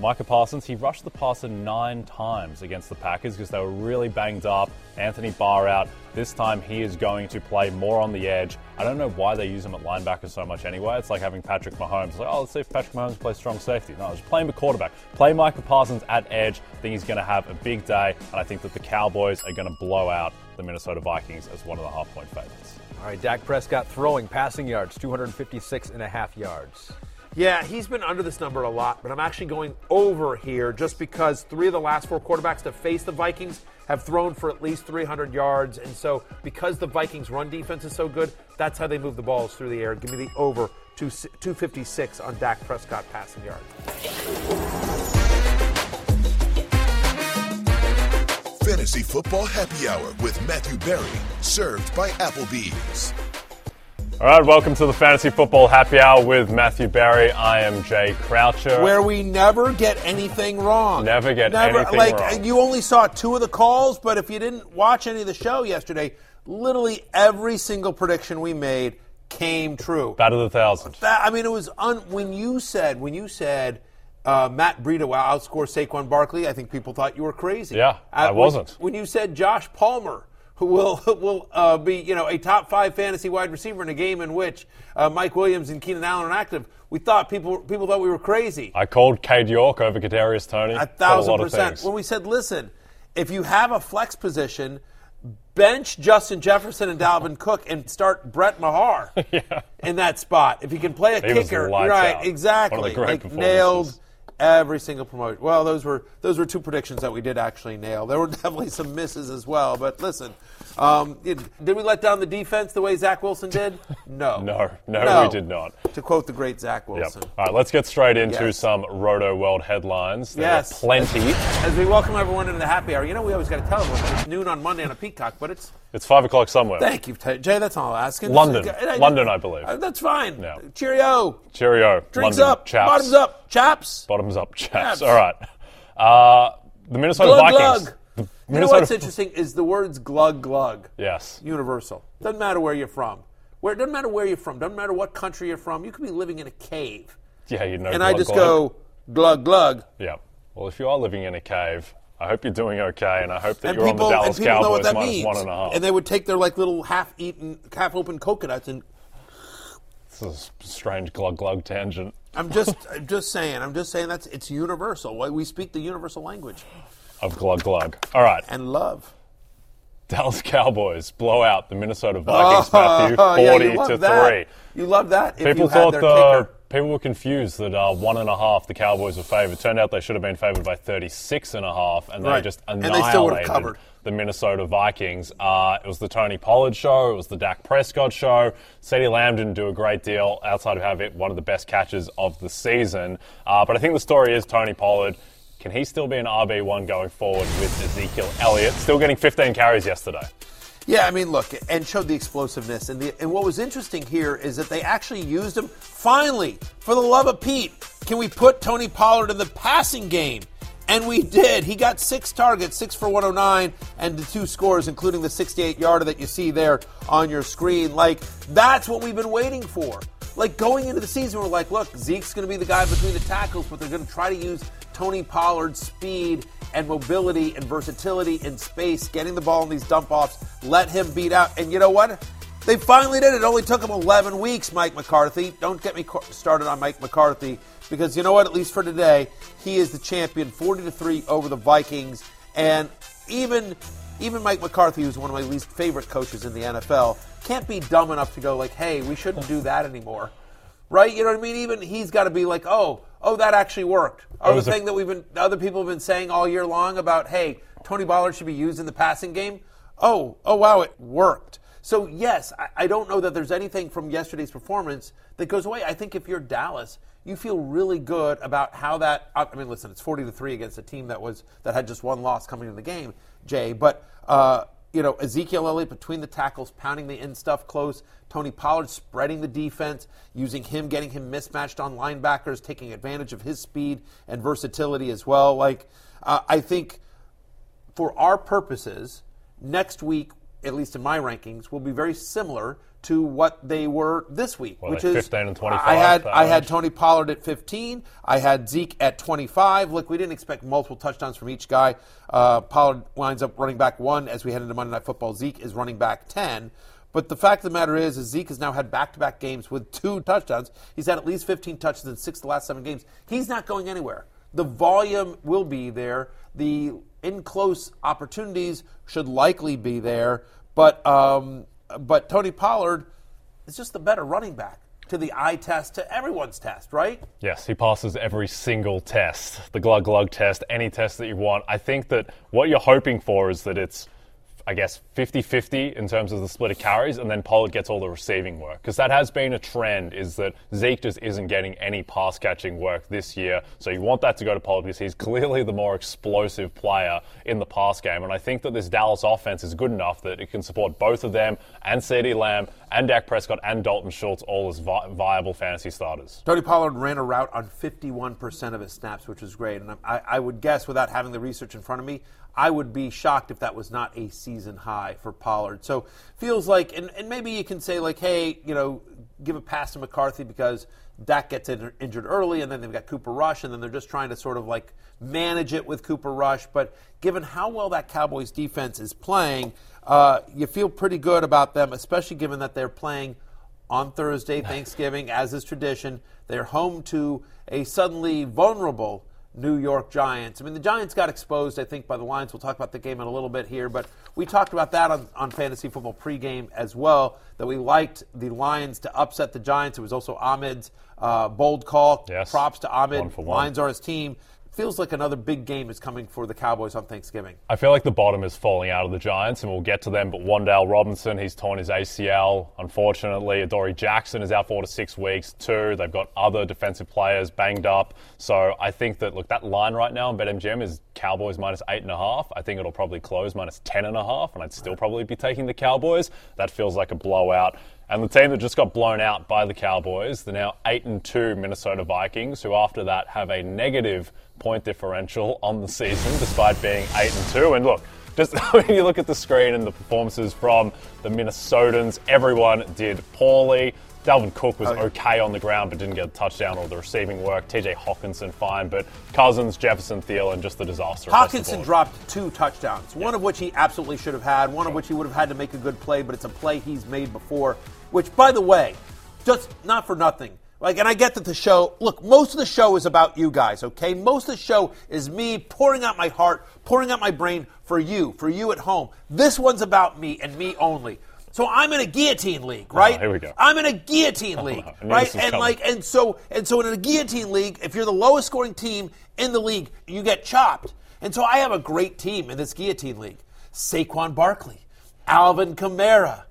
Micah Parsons, he rushed the passer 9 times against the Packers because they were really banged up. Anthony Barr out. This time he is going to play more on the edge. I don't know why they use him at linebacker so much anyway. It's like having Patrick Mahomes. It's like, oh, let's see if Patrick Mahomes plays strong safety. No, just play him a quarterback. Play Micah Parsons at edge. I think he's going to have a big day, and I think that the Cowboys are going to blow out the Minnesota Vikings as 1.5-point favorites. All right, Dak Prescott throwing passing yards, 256.5 yards. Yeah, he's been under this number a lot, but I'm actually going over here just because 3 of the last 4 quarterbacks to face the Vikings have thrown for at least 300 yards. And so because the Vikings' run defense is so good, that's how they move the balls through the air. Give me the over 256 on Dak Prescott passing yards. Fantasy Football Happy Hour with Matthew Berry, served by Applebee's. All right, welcome to the Fantasy Football Happy Hour with Matthew Berry. I am Jay Croucher. Where we never get anything wrong. Never get anything wrong. You only saw 2 of the calls, but if you didn't watch any of the show yesterday, literally every single prediction we made came true. Out of the 1,000. When you said Matt Breida will outscore Saquon Barkley, I think people thought you were crazy. Yeah, I wasn't. When you said Josh Palmer will be a top 5 fantasy wide receiver in a game in which Mike Williams and Keenan Allen are active, we thought people thought we were crazy. I called Cade York over Kadarius Toney. 1,000%. When we said, listen, if you have a flex position, bench Justin Jefferson and Dalvin Cook and start Brett Maher in that spot. If you can play a kicker, right? Out. Exactly. One of the great nailed. Every single promotion. Well, those were 2 predictions that we did actually nail. There were definitely some misses as well. But listen, did we let down the defense the way Zach Wilson did? No. No, we did not. To quote the great Zach Wilson. Yep. All right, let's get straight into some Roto World headlines. There are plenty. As we welcome everyone into the happy hour, we always got to tell everyone it's noon on Monday on a Peacock, but it's 5 o'clock somewhere. Thank you, Jay. That's all I'm asking. London, I believe. That's fine. Yeah. Cheerio. Drinks London, up. Chaps. Bottoms up, chaps. All right. The Minnesota Vikings. Glug. What's interesting is the words glug, glug. Yes. Universal. Doesn't matter where you're from. Doesn't matter where you're from. Doesn't matter what country you're from. You could be living in a cave. Yeah, and glug, I just go glug, glug. Yeah. Well, if you are living in a cave, I hope you're doing okay, and I hope that you're on the Dallas Cowboys -1.5. And they would take their little half-eaten, half-open coconuts and... This is a strange glug, glug tangent. I'm just saying that's it's universal. We speak the universal language of glug, glug. All right. And love. Dallas Cowboys blow out the Minnesota Vikings, Matthew, 40-3. You love that. People were confused that 1.5 the Cowboys were favored. Turned out they should have been favored by 36.5, and they just annihilated the Minnesota Vikings. It was the Tony Pollard show. It was the Dak Prescott show. CeeDee Lamb didn't do a great deal outside of having one of the best catches of the season. But I think the story is Tony Pollard. Can he still be an RB1 going forward with Ezekiel Elliott? Still getting 15 carries yesterday. Yeah, look, and showed the explosiveness. And what was interesting here is that they actually used him. Finally, for the love of Pete, can we put Tony Pollard in the passing game? And we did. He got 6 targets, 6 for 109, and the 2 scores, including the 68-yarder that you see there on your screen. That's what we've been waiting for. Going into the season, we're like, look, Zeke's going to be the guy between the tackles, but they're going to try to use Tony Pollard's speed and mobility and versatility in space, getting the ball in these dump-offs, let him beat out. And you know what? They finally did it. It only took them 11 weeks, Mike McCarthy. Don't get me started on Mike McCarthy because, you know what, at least for today, he is the champion, 40-3 over the Vikings. And even Mike McCarthy, who's one of my least favorite coaches in the NFL, can't be dumb enough to go like, hey, we shouldn't do that anymore. Right? You know what I mean? Even he's got to be like, oh, that actually worked. Or the thing that other people have been saying all year long about, hey, Tony Pollard should be used in the passing game. Oh, wow, it worked. So, yes, I don't know that there's anything from yesterday's performance that goes away. I think if you're Dallas, you feel really good about how that – I mean, listen, it's 40-3 against a team that had just one loss coming into the game, Jay. But, Ezekiel Elliott between the tackles, pounding the end stuff close, Tony Pollard spreading the defense, using him, getting him mismatched on linebackers, taking advantage of his speed and versatility as well. Like, I think for our purposes, next week – at least in my rankings, will be very similar to what they were this week, which is 15 and 25. I had Tony Pollard at 15. I had Zeke at 25. Look, we didn't expect multiple touchdowns from each guy. Pollard winds up running back 1 as we head into Monday Night Football. Zeke is running back 10. But the fact of the matter is Zeke has now had back-to-back games with 2 touchdowns. He's had at least 15 touches in 6 of the last 7 games. He's not going anywhere. The volume will be there. The in-close opportunities should likely be there. But Tony Pollard is just the better running back to the eye test, to everyone's test, right? Yes, he passes every single test, the glug-glug test, any test that you want. I think that what you're hoping for is that it's, I guess, 50-50 in terms of the split of carries, and then Pollard gets all the receiving work. Because that has been a trend, is that Zeke just isn't getting any pass-catching work this year. So you want that to go to Pollard because he's clearly the more explosive player in the pass game. And I think that this Dallas offense is good enough that it can support both of them and CeeDee Lamb and Dak Prescott and Dalton Schultz all as viable fantasy starters. Tony Pollard ran a route on 51% of his snaps, which is great. And I would guess, without having the research in front of me, I would be shocked if that was not a season high for Pollard. So feels like, and maybe you can say like, hey, give a pass to McCarthy because Dak gets injured early, and then they've got Cooper Rush, and then they're just trying to sort of like manage it with Cooper Rush. But given how well that Cowboys defense is playing, you feel pretty good about them, especially given that they're playing on Thursday, Thanksgiving, as is tradition. They're home to a suddenly vulnerable New York Giants. I mean, the Giants got exposed, I think, by the Lions. We'll talk about the game in a little bit here, but we talked about that on Fantasy Football pregame as well, that we liked the Lions to upset the Giants. It was also Ahmed's bold call. Yes. Props to Ahmed. 1-for-1. Lions are his team. Feels like another big game is coming for the Cowboys on Thanksgiving. I feel like the bottom is falling out of the Giants, and we'll get to them, but Wan'Dale Robinson, he's torn his ACL, unfortunately. Adoree Jackson is out 4 to 6 weeks, too. They've got other defensive players banged up. So I think that, look, that line right now on BetMGM is Cowboys minus 8.5. I think it'll probably close minus 10.5, and I'd still probably be taking the Cowboys. That feels like a blowout. And the team that just got blown out by the Cowboys, the now 8-2 Minnesota Vikings, who after that have a negative point differential on the season, despite being 8-2. And look, just when you look at the screen and the performances from the Minnesotans, everyone did poorly. Dalvin Cook was okay on the ground, but didn't get a touchdown or the receiving work. T.J. Hockenson, fine, but Cousins, Jefferson, Thielen, just the disaster. Hockenson dropped 2 touchdowns, one of which he absolutely should have had, one of which he would have had to make a good play, but it's a play he's made before, which, by the way, just not for nothing. Like, and I get that the show, look, most of the show is about you guys, okay? Most of the show is me pouring out my heart, pouring out my brain for you at home. This one's about me and me only. So I'm in a guillotine league, right? Oh, here we go. I'm in a guillotine league, right? And so in a guillotine league, if you're the lowest scoring team in the league, you get chopped. And so I have a great team in this guillotine league: Saquon Barkley, Alvin Kamara,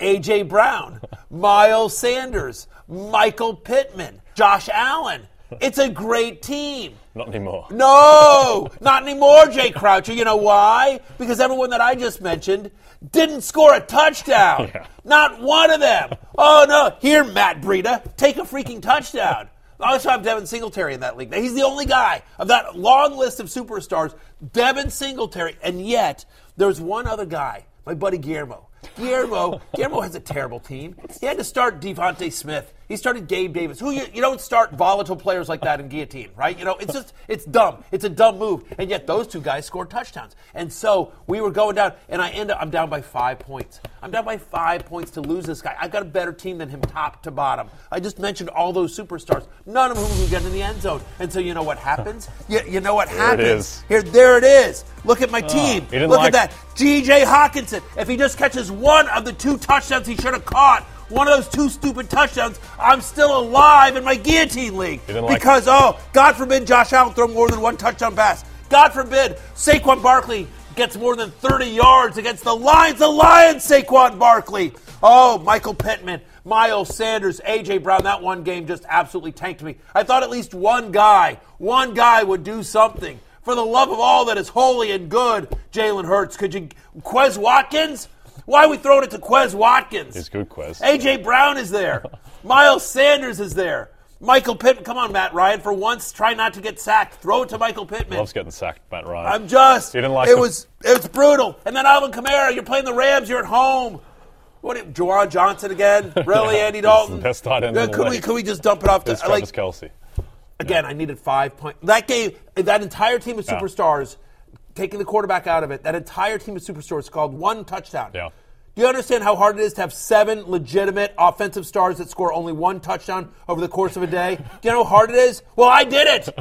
A.J. Brown, Miles Sanders, Michael Pittman, Josh Allen. It's a great team. Not anymore. No, not anymore, Jay Croucher. You know why? Because everyone that I just mentioned didn't score a touchdown. Yeah. Not one of them. Oh, no. Here, Matt Breida, take a freaking touchdown. I also have Devin Singletary in that league. He's the only guy of that long list of superstars, Devin Singletary. And yet, there's one other guy, my buddy Guillermo. Guillermo has a terrible team. He had to start Devontae Smith. He started Gabe Davis. Who you don't start volatile players like that in guillotine, right? You know, it's just, it's dumb. It's a dumb move. And yet those two guys scored touchdowns. And so we were going down, and I'm down by 5 points. I'm down by 5 points to lose this guy. I've got a better team than him top to bottom. I just mentioned all those superstars, none of whom will get in the end zone. And so you know what happens? You know what happens? There it is. Look at my team. Look at that. T.J. Hockenson, if he just catches one of the two touchdowns he should have caught, one of those two stupid touchdowns, I'm still alive in my guillotine league. Because, God forbid Josh Allen throw more than one touchdown pass. God forbid Saquon Barkley gets more than 30 yards against the Lions. The Lions, Saquon Barkley. Oh, Michael Pittman, Miles Sanders, A.J. Brown, that one game just absolutely tanked me. I thought at least one guy would do something. For the love of all that is holy and good, Jalen Hurts. Quez Watkins? Why are we throwing it to Quez Watkins? It's good, Quez. A.J. Brown is there. Miles Sanders is there. Michael Pittman. Come on, Matt Ryan. For once, try not to get sacked. Throw it to Michael Pittman. Loves getting sacked, Matt Ryan. It's brutal. And then Alvin Kamara, you're playing the Rams. You're at home. Juwan Johnson again? Really, Andy Dalton? The best tight end in the league. Could we just dump it off to Travis Kelce? Again, I needed 5 points. That entire team of superstars, taking the quarterback out of it, that entire team of superstars called one touchdown. Yeah. Do you understand how hard it is to have seven legitimate offensive stars that score only one touchdown over the course of a day? Do you know how hard it is? Well, I did it.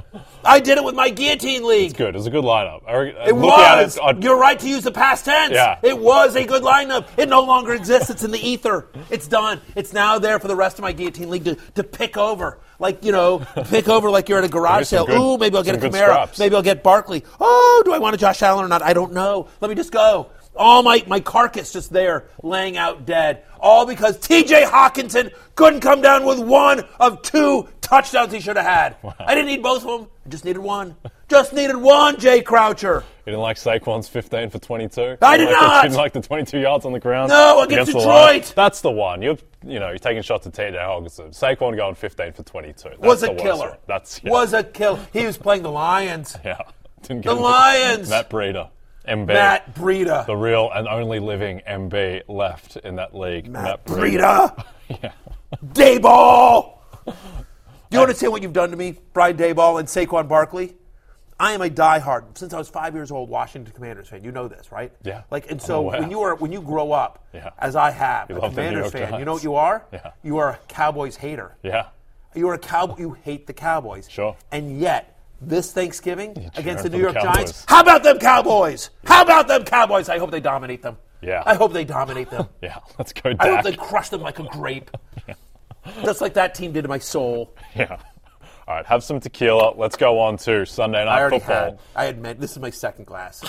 I did it with my guillotine league. It's good. It was a good lineup. You're right to use the past tense. Yeah. It was a good lineup. It no longer exists. It's in the ether. It's done. It's now there for the rest of my guillotine league to pick over. Pick over like you're at a garage sale. Maybe I'll get a Camaro. Maybe I'll get Barkley. Oh, do I want a Josh Allen or not? I don't know. Let me just go. All my carcass just there, laying out dead. All because T.J. Hockenson couldn't come down with one of two touchdowns he should have had. Wow. I didn't need both of them. I just needed one. Just needed one, Jay Croucher. You didn't like Saquon's 15 for 22? I did not. You didn't like the 22 yards on the ground? No, against Detroit. That's the one. You're taking shots at T.J. Hockenson. Saquon going 15 for 22. That's a killer. Was a killer. He was playing the Lions. Yeah. Didn't get the Lions. Matt Breida. MB. Matt Breida. The real and only living MB left in that league. Matt Breida. Yeah. Dayball. Do you understand what you've done to me, Brian Dayball and Saquon Barkley? I am a diehard, since I was 5 years old, Washington Commanders fan. You know this, right? Yeah. When you grow up, as I have, a Commanders fan, Giants. You know what you are? Yeah. You are a Cowboys hater. Yeah. You hate the Cowboys. Sure. And yet, this Thanksgiving against the New York Giants. How about them Cowboys? How about them Cowboys? I hope they dominate them. Yeah. I hope they dominate them. Yeah, let's go, Dak. I hope they crush them like a grape. Yeah. Just like that team did to my soul. Yeah. All right, have some tequila. Let's go on to Sunday Night Football. I admit, this is my second glass.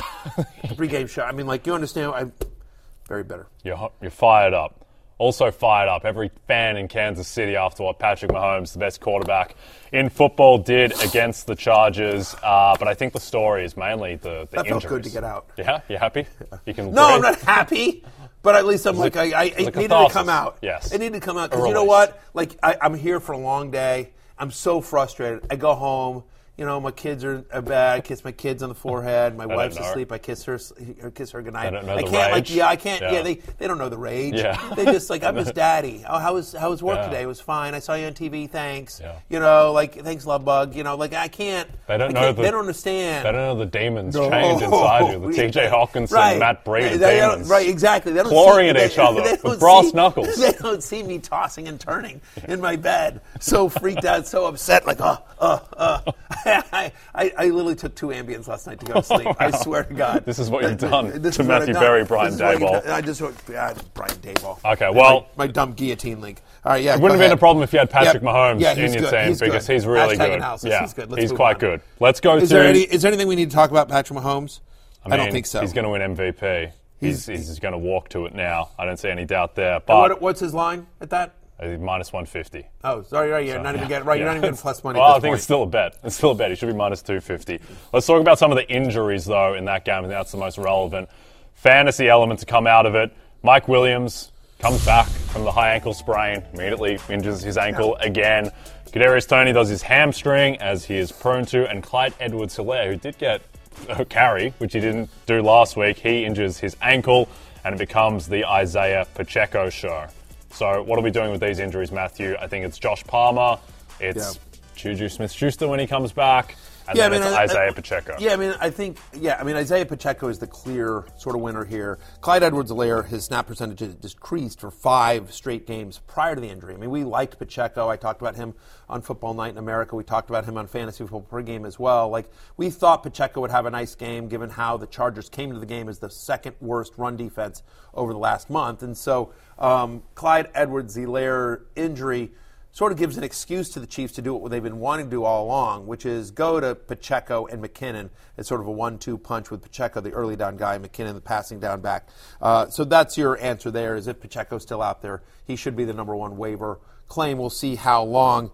Pre-game show. I mean, you understand, I'm very bitter. You're fired up. Also fired up, every fan in Kansas City after what Patrick Mahomes, the best quarterback in football, did against the Chargers. But I think the story is mainly the injuries. That felt good to get out. Yeah? You happy? You can breathe. I'm not happy, but at least it needed to come out. Yes. It needed to come out because you know what? I'm here for a long day. I'm so frustrated. I go home. You know, my kids are bad. I kiss my kids on the forehead. My wife's asleep. I kiss her. Kiss her goodnight. I don't know the rage. I can't. Yeah. They don't know the rage. Yeah. They just I'm just daddy. Oh, how was work today? It was fine. I saw you on TV. Thanks. Yeah. Thanks, love bug. I can't. They don't understand. They don't know the demons change inside you. The T.J. Hockenson, right. Matt Breida demons. Right, exactly. They don't clawing at each other with brass knuckles. They don't see me tossing and turning in my bed, so freaked out, so upset. I literally took two Ambiens last night to go to sleep. Wow. I swear to God. This is what you've done to Matthew Berry, Brian Daboll. I just wrote Brian Daboll. Okay, well. My dumb guillotine link. All right, yeah, it wouldn't have been a problem if you had Patrick Mahomes in your team because he's really good. He's good. He's quite good. Let's go to... Is there anything we need to talk about Patrick Mahomes? I don't think so. He's going to win MVP. He's going to walk to it now. I don't see any doubt there. But what's his line at that? Minus 150. Oh, sorry, right, you're not even getting right. Yeah. You're not even getting plus money. Well, I think it's still a bet. It's still a bet. It should be minus 250. Let's talk about some of the injuries though in that game. I think that's the most relevant fantasy element to come out of it. Mike Williams comes back from the high ankle sprain, immediately injures his ankle again. Kadarius Toney does his hamstring as he is prone to, and Clyde Edwards-Helaire, who did get a carry, which he didn't do last week, he injures his ankle, and it becomes the Isaiah Pacheco show. So what are we doing with these injuries, Matthew? I think it's Josh Palmer, it's Juju Smith-Schuster when he comes back, and it's Isaiah Pacheco. Isaiah Pacheco is the clear sort of winner here. Clyde Edwards-Helaire, his snap percentage decreased for 5 straight games prior to the injury. I mean, we liked Pacheco. I talked about him on Football Night in America. We talked about him on Fantasy Football Pregame as well. Like, we thought Pacheco would have a nice game given how the Chargers came to the game as the second worst run defense over the last month. And so Clyde Edwards-Helaire injury sort of gives an excuse to the Chiefs to do what they've been wanting to do all along, which is go to Pacheco and McKinnon as sort of a 1-2 punch with Pacheco, the early down guy, and McKinnon, the passing down back. So that's your answer there, is if Pacheco's still out there, he should be the number one waiver claim. We'll see how long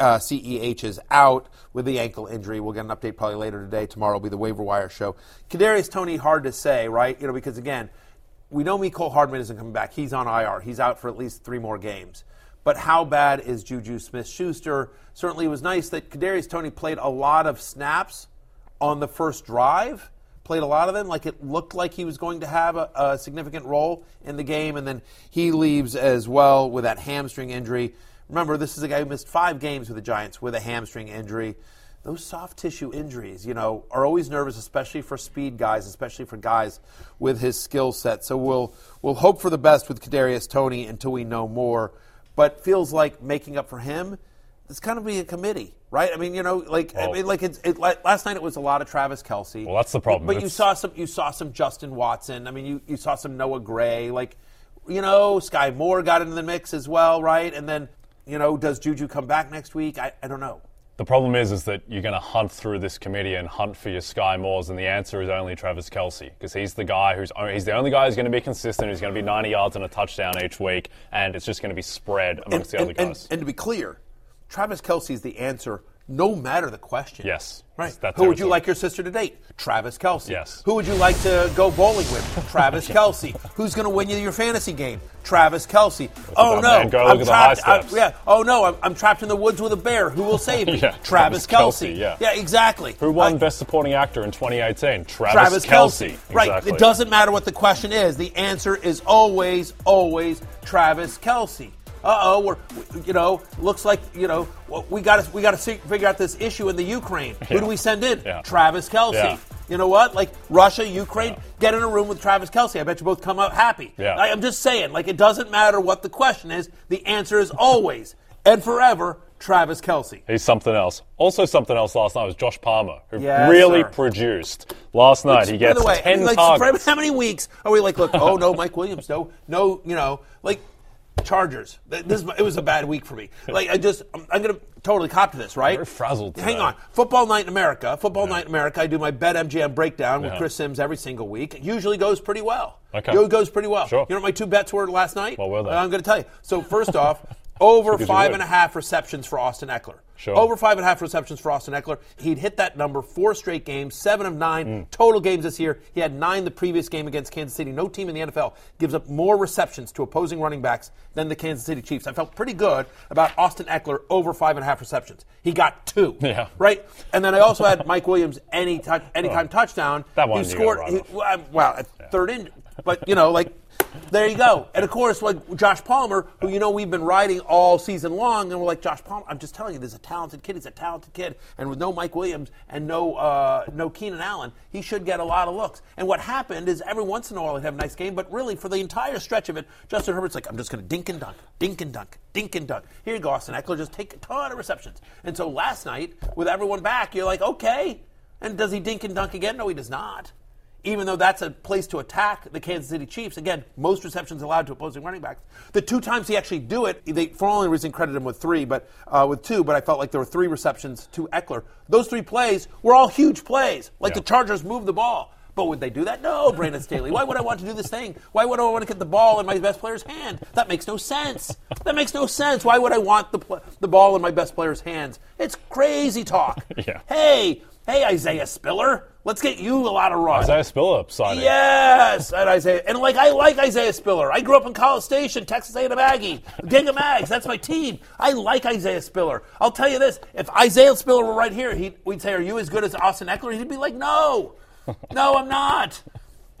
CEH is out with the ankle injury. We'll get an update probably later today. Tomorrow will be the waiver wire show. Kadarius Toney, hard to say, right? You know, because, again, we know Mecole Hardman isn't coming back. He's on IR. He's out for at least 3 more games. But how bad is Juju Smith-Schuster? Certainly it was nice that Kadarius Toney played a lot of snaps on the first drive, played a lot of them. Like, it looked like he was going to have a significant role in the game, and then he leaves as well with that hamstring injury. Remember, this is a guy who missed 5 games with the Giants with a hamstring injury. Those soft tissue injuries, you know, are always nervous, especially for speed guys, especially for guys with his skill set. So we'll hope for the best with Kadarius Toney until we know more. But feels like making up for him, it's kind of being a committee, right? I mean, you know, like, well, I mean, like, it's last night it was a lot of Travis Kelce. Well, that's the problem. But you saw some Justin Watson. I mean, you saw some Noah Gray. Like, you know, Sky Moore got into the mix as well, right? And then, you know, does Juju come back next week? I don't know. The problem is that you're going to hunt through this committee and hunt for your Sky Moores, and the answer is only Travis Kelce, because he's the guy he's the only guy who's going to be consistent, who's going to be 90 yards and a touchdown each week, and it's just going to be spread amongst the other guys. And to be clear, Travis Kelce is the answer no matter the question. Yes. Right. Who would you like your sister to date? Travis Kelce. Yes. Who would you like to go bowling with? Travis Kelce. Who's going to win you your fantasy game? Travis Kelce. Oh no, I'm trapped. Oh no, I'm trapped in the woods with a bear. Who will save me? Travis Kelce. Yeah, exactly. Who won Best Supporting Actor in 2018? Travis Kelce. Right. Exactly. It doesn't matter what the question is. The answer is always Travis Kelce. Looks like, you know, we got to figure out this issue in the Ukraine. Yeah. Who do we send in? Yeah. Travis Kelce. Yeah. You know what? Like, Russia, Ukraine, get in a room with Travis Kelce. I bet you both come out happy. Yeah. I'm just saying, like, it doesn't matter what the question is. The answer is always and forever Travis Kelce. He's something else. Also something else last night was Josh Palmer, who produced last night. He gets 10 targets. How many weeks are we like, look, oh, no, Mike Williams, no, you know, like, Chargers. It was a bad week for me. Like, I'm going to totally cop to this, right? You're frazzled today. Hang on. Football Night in America, I do my BetMGM breakdown with Chris Sims every single week. It usually goes pretty well. Okay. It goes pretty well. Sure. You know what my 2 bets were last night? What were they? I'm going to tell you. So, first off, over 5.5 receptions for Austin Ekeler. Sure. Over 5.5 receptions for Austin Ekeler. He'd hit that number 4 straight games, 7 of 9 total games this year. He had 9 the previous game against Kansas City. No team in the NFL gives up more receptions to opposing running backs than the Kansas City Chiefs. I felt pretty good about Austin Ekeler over 5.5 receptions. He got 2. Yeah. Right? And then I also had Mike Williams anytime touchdown. That one he scored. Third in. But, you know, like, there you go. And, of course, like Josh Palmer, who, you know, we've been riding all season long, and we're like, Josh Palmer, I'm just telling you, he's a talented kid. And with no Mike Williams and no Keenan Allen, he should get a lot of looks. And what happened is every once in a while he'd have a nice game, but really for the entire stretch of it, Justin Herbert's like, I'm just going to dink and dunk. Here you go, Austin Ekeler, just take a ton of receptions. And so last night, with everyone back, you're like, okay. And does he dink and dunk again? No, he does not. Even though that's a place to attack the Kansas City Chiefs, again, most receptions allowed to opposing running backs. The 2 times he actually do it, they for only reason credited him with 3, but with 2. But I felt like there were 3 receptions to Ekeler. Those 3 plays were all huge plays. Like the Chargers moved the ball, but would they do that? No, Brandon Staley. Why would I want to do this thing? Why would I want to get the ball in my best player's hand? That makes no sense. Why would I want the ball in my best player's hands? It's crazy talk. Hey, Isaiah Spiller, let's get you a lot of runs. Isaiah Spiller upside. Yes, I like Isaiah Spiller. I grew up in College Station, Texas A&M Aggie, Gang of Mags. That's my team. I like Isaiah Spiller. I'll tell you this: if Isaiah Spiller were right here, we'd say, "Are you as good as Austin Ekeler?" He'd be like, "No, I'm not."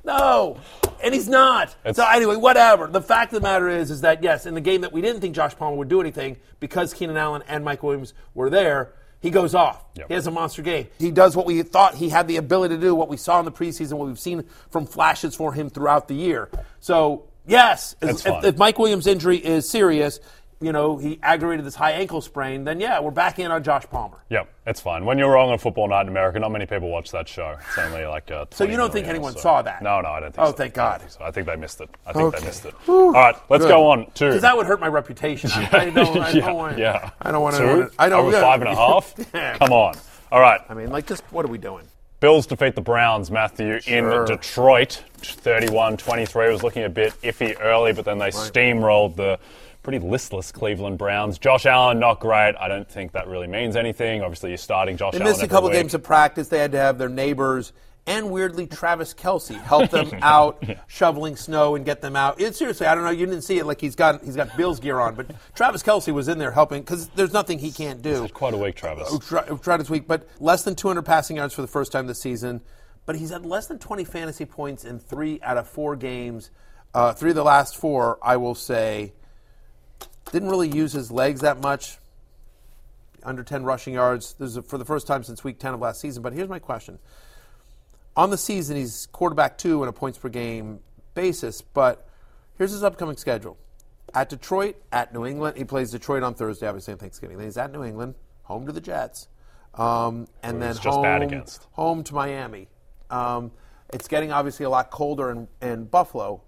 No. And he's not. So anyway, whatever. The fact of the matter is that, yes, in the game that we didn't think Josh Palmer would do anything because Keenan Allen and Mike Williams were there, he goes off. Yep. He has a monster game. He does what we thought he had the ability to do, what we saw in the preseason, what we've seen from flashes for him throughout the year. So, yes, if Mike Williams' injury is serious, you know, he aggravated this high ankle sprain, then, yeah, we're back in on Josh Palmer. Yep, it's fine. When you're wrong on Football Night in America, not many people watch that show. It's only like 20 So you don't think anyone saw that? No, I don't think so. Oh, thank God. I think they missed it. They missed it. Whew. All right, let's go on to... Because that would hurt my reputation. I don't want to... I don't want to... Over 5.5? Come on. All right. I mean, like this, what are we doing? Bills defeat the Browns, Matthew, in Detroit, 31-23. It was looking a bit iffy early, but then they steamrolled the... pretty listless Cleveland Browns. Josh Allen, not great. I don't think that really means anything. Obviously, you're starting Josh Allen. They missed a couple games of practice. They had to have their neighbors and, weirdly, Travis Kelce help them out, shoveling snow and get them out. Seriously, I don't know. You didn't see it. Like, he's got Bills gear on. But Travis Kelce was in there helping because there's nothing he can't do. He's quite a week, Travis. Travis week, but less than 200 passing yards for the first time this season. But he's had less than 20 fantasy points in 3 out of 4 games. 3 of the last 4, I will say. Didn't really use his legs that much. Under 10 rushing yards. This is for the first time since week 10 of last season. But here's my question. On the season, he's quarterback 2 on a points per game basis. But here's his upcoming schedule. At Detroit, at New England. He plays Detroit on Thursday, obviously, on Thanksgiving. Then he's at New England, home to the Jets. And then home to Miami. It's getting, obviously, a lot colder in Buffalo.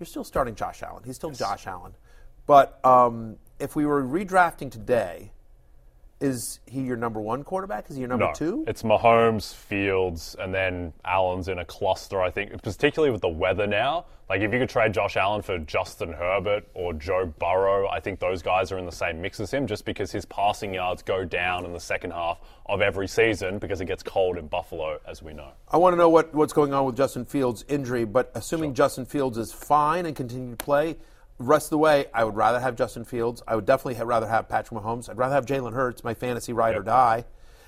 You're still starting Josh Allen. He's still Josh Allen. But if we were redrafting today, is he your number 1 quarterback? Is he your number 2? It's Mahomes, Fields, and then Allen's in a cluster, I think, particularly with the weather now. Like, if you could trade Josh Allen for Justin Herbert or Joe Burrow, I think those guys are in the same mix as him just because his passing yards go down in the second half of every season because it gets cold in Buffalo, as we know. I want to know what's going on with Justin Fields' injury, but assuming Justin Fields is fine and continue to play... Rest of the way, I would rather have Justin Fields. I would definitely rather have Patrick Mahomes. I'd rather have Jalen Hurts, my fantasy ride or die.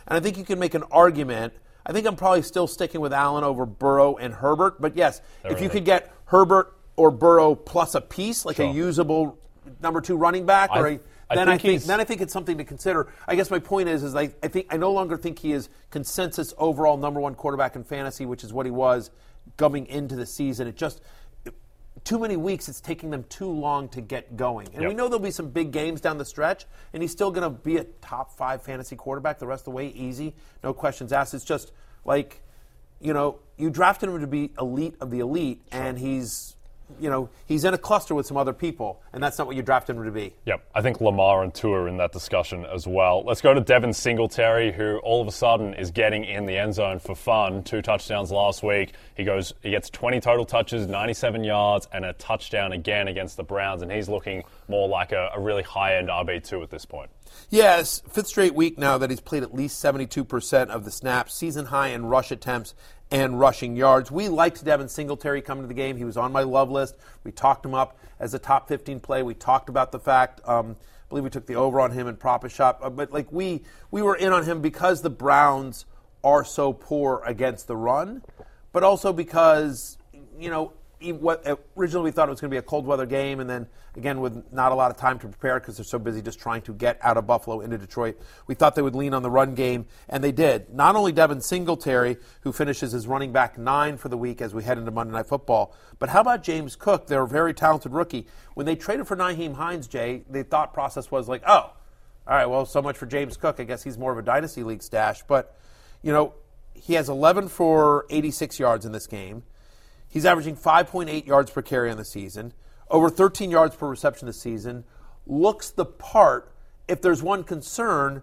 And I think you can make an argument. I think I'm probably still sticking with Allen over Burrow and Herbert. But, yes, if you could get Herbert or Burrow plus a piece, like a usable number 2 running back, I think it's something to consider. I guess my point is I no longer think he is consensus overall number 1 quarterback in fantasy, which is what he was coming into the season. It just – too many weeks, it's taking them too long to get going. And we know there'll be some big games down the stretch, and he's still going to be a top 5 fantasy quarterback the rest of the way, easy, no questions asked. It's just like, you know, you drafted him to be elite of the elite, and he's... you know, he's in a cluster with some other people, and that's not what you drafted him to be. Yep. I think Lamar and Tua are in that discussion as well. Let's go to Devin Singletary, who all of a sudden is getting in the end zone for fun. 2 touchdowns last week. He gets 20 total touches, 97 yards, and a touchdown again against the Browns, and he's looking more like a really high-end RB2 at this point. Yes, 5th straight week now that he's played at least 72% of the snaps, season high in rush attempts and rushing yards. We liked Devin Singletary coming to the game. He was on my love list. We talked him up as a top 15 play. We talked about the fact, I believe we took the over on him in Proper Shop. But like we were in on him because the Browns are so poor against the run, but also because, you know, originally we thought it was going to be a cold weather game, and then again with not a lot of time to prepare because they're so busy just trying to get out of Buffalo into Detroit, we thought they would lean on the run game, and they did. Not only Devin Singletary, who finishes as running back 9 for the week as we head into Monday Night Football, but how about James Cook, their very talented rookie? When they traded for Nyheim Hines, Jay, the thought process was like, oh, all right, well, so much for James Cook. I guess he's more of a dynasty league stash, but, you know, he has 11 for 86 yards in this game. He's averaging 5.8 yards per carry on the season, over 13 yards per reception this season, looks the part. If there's one concern,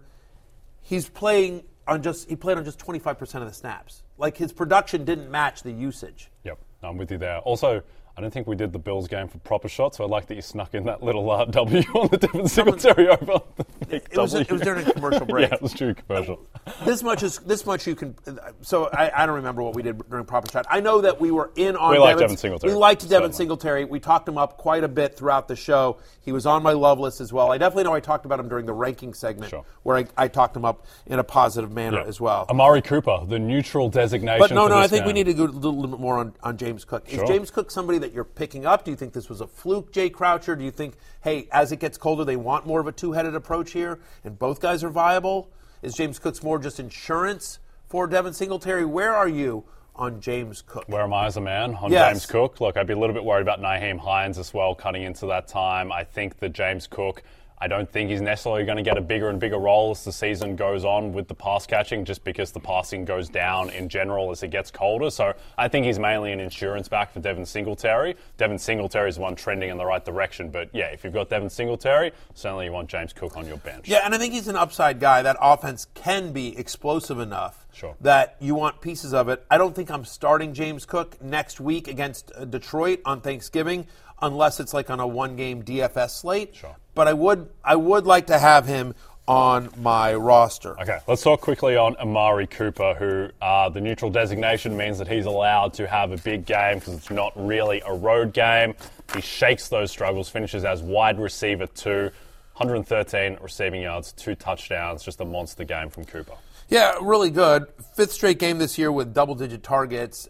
he played on just 25% of the snaps. Like, his production didn't match the usage. Yep, I'm with you there. Also, I don't think we did the Bills game for proper shots, so I like that you snuck in that little W on the Devin Singletary over. It was during a commercial break. Yeah, it was during commercial. This much you can. So I don't remember what we did during proper shot. I know that we were in on. We liked Devin Singletary. We liked Devin Singletary. We talked him up quite a bit throughout the show. He was on my love list as well. I definitely know I talked about him during the ranking segment, where I talked him up in a positive manner as well. Amari Cooper, the neutral designation. But I think we need to go a little bit more on James Cook. Is James Cook somebody that you're picking up? Do you think this was a fluke, Jay Croucher? Do you think, hey, as it gets colder, they want more of a two-headed approach here, and both guys are viable? Is James Cook's more just insurance for Devin Singletary? Where are you on James Cook? Where am I as a man on James Cook? Look, I'd be a little bit worried about Nyheim Hines as well cutting into that time. I think that James Cook, I don't think he's necessarily going to get a bigger and bigger role as the season goes on with the pass catching, just because the passing goes down in general as it gets colder. So I think he's mainly an insurance back for Devin Singletary. Devin Singletary is one trending in the right direction. But, yeah, if you've got Devin Singletary, certainly you want James Cook on your bench. Yeah, and I think he's an upside guy. That offense can be explosive enough that you want pieces of it. I don't think I'm starting James Cook next week against Detroit on Thanksgiving, unless it's like on a one-game DFS slate. Sure. But I would like to have him on my roster. Okay, let's talk quickly on Amari Cooper, who the neutral designation means that he's allowed to have a big game because it's not really a road game. He shakes those struggles, finishes as wide receiver 2, 113 receiving yards, 2 touchdowns, just a monster game from Cooper. Yeah, really good. 5th straight game this year with double-digit targets.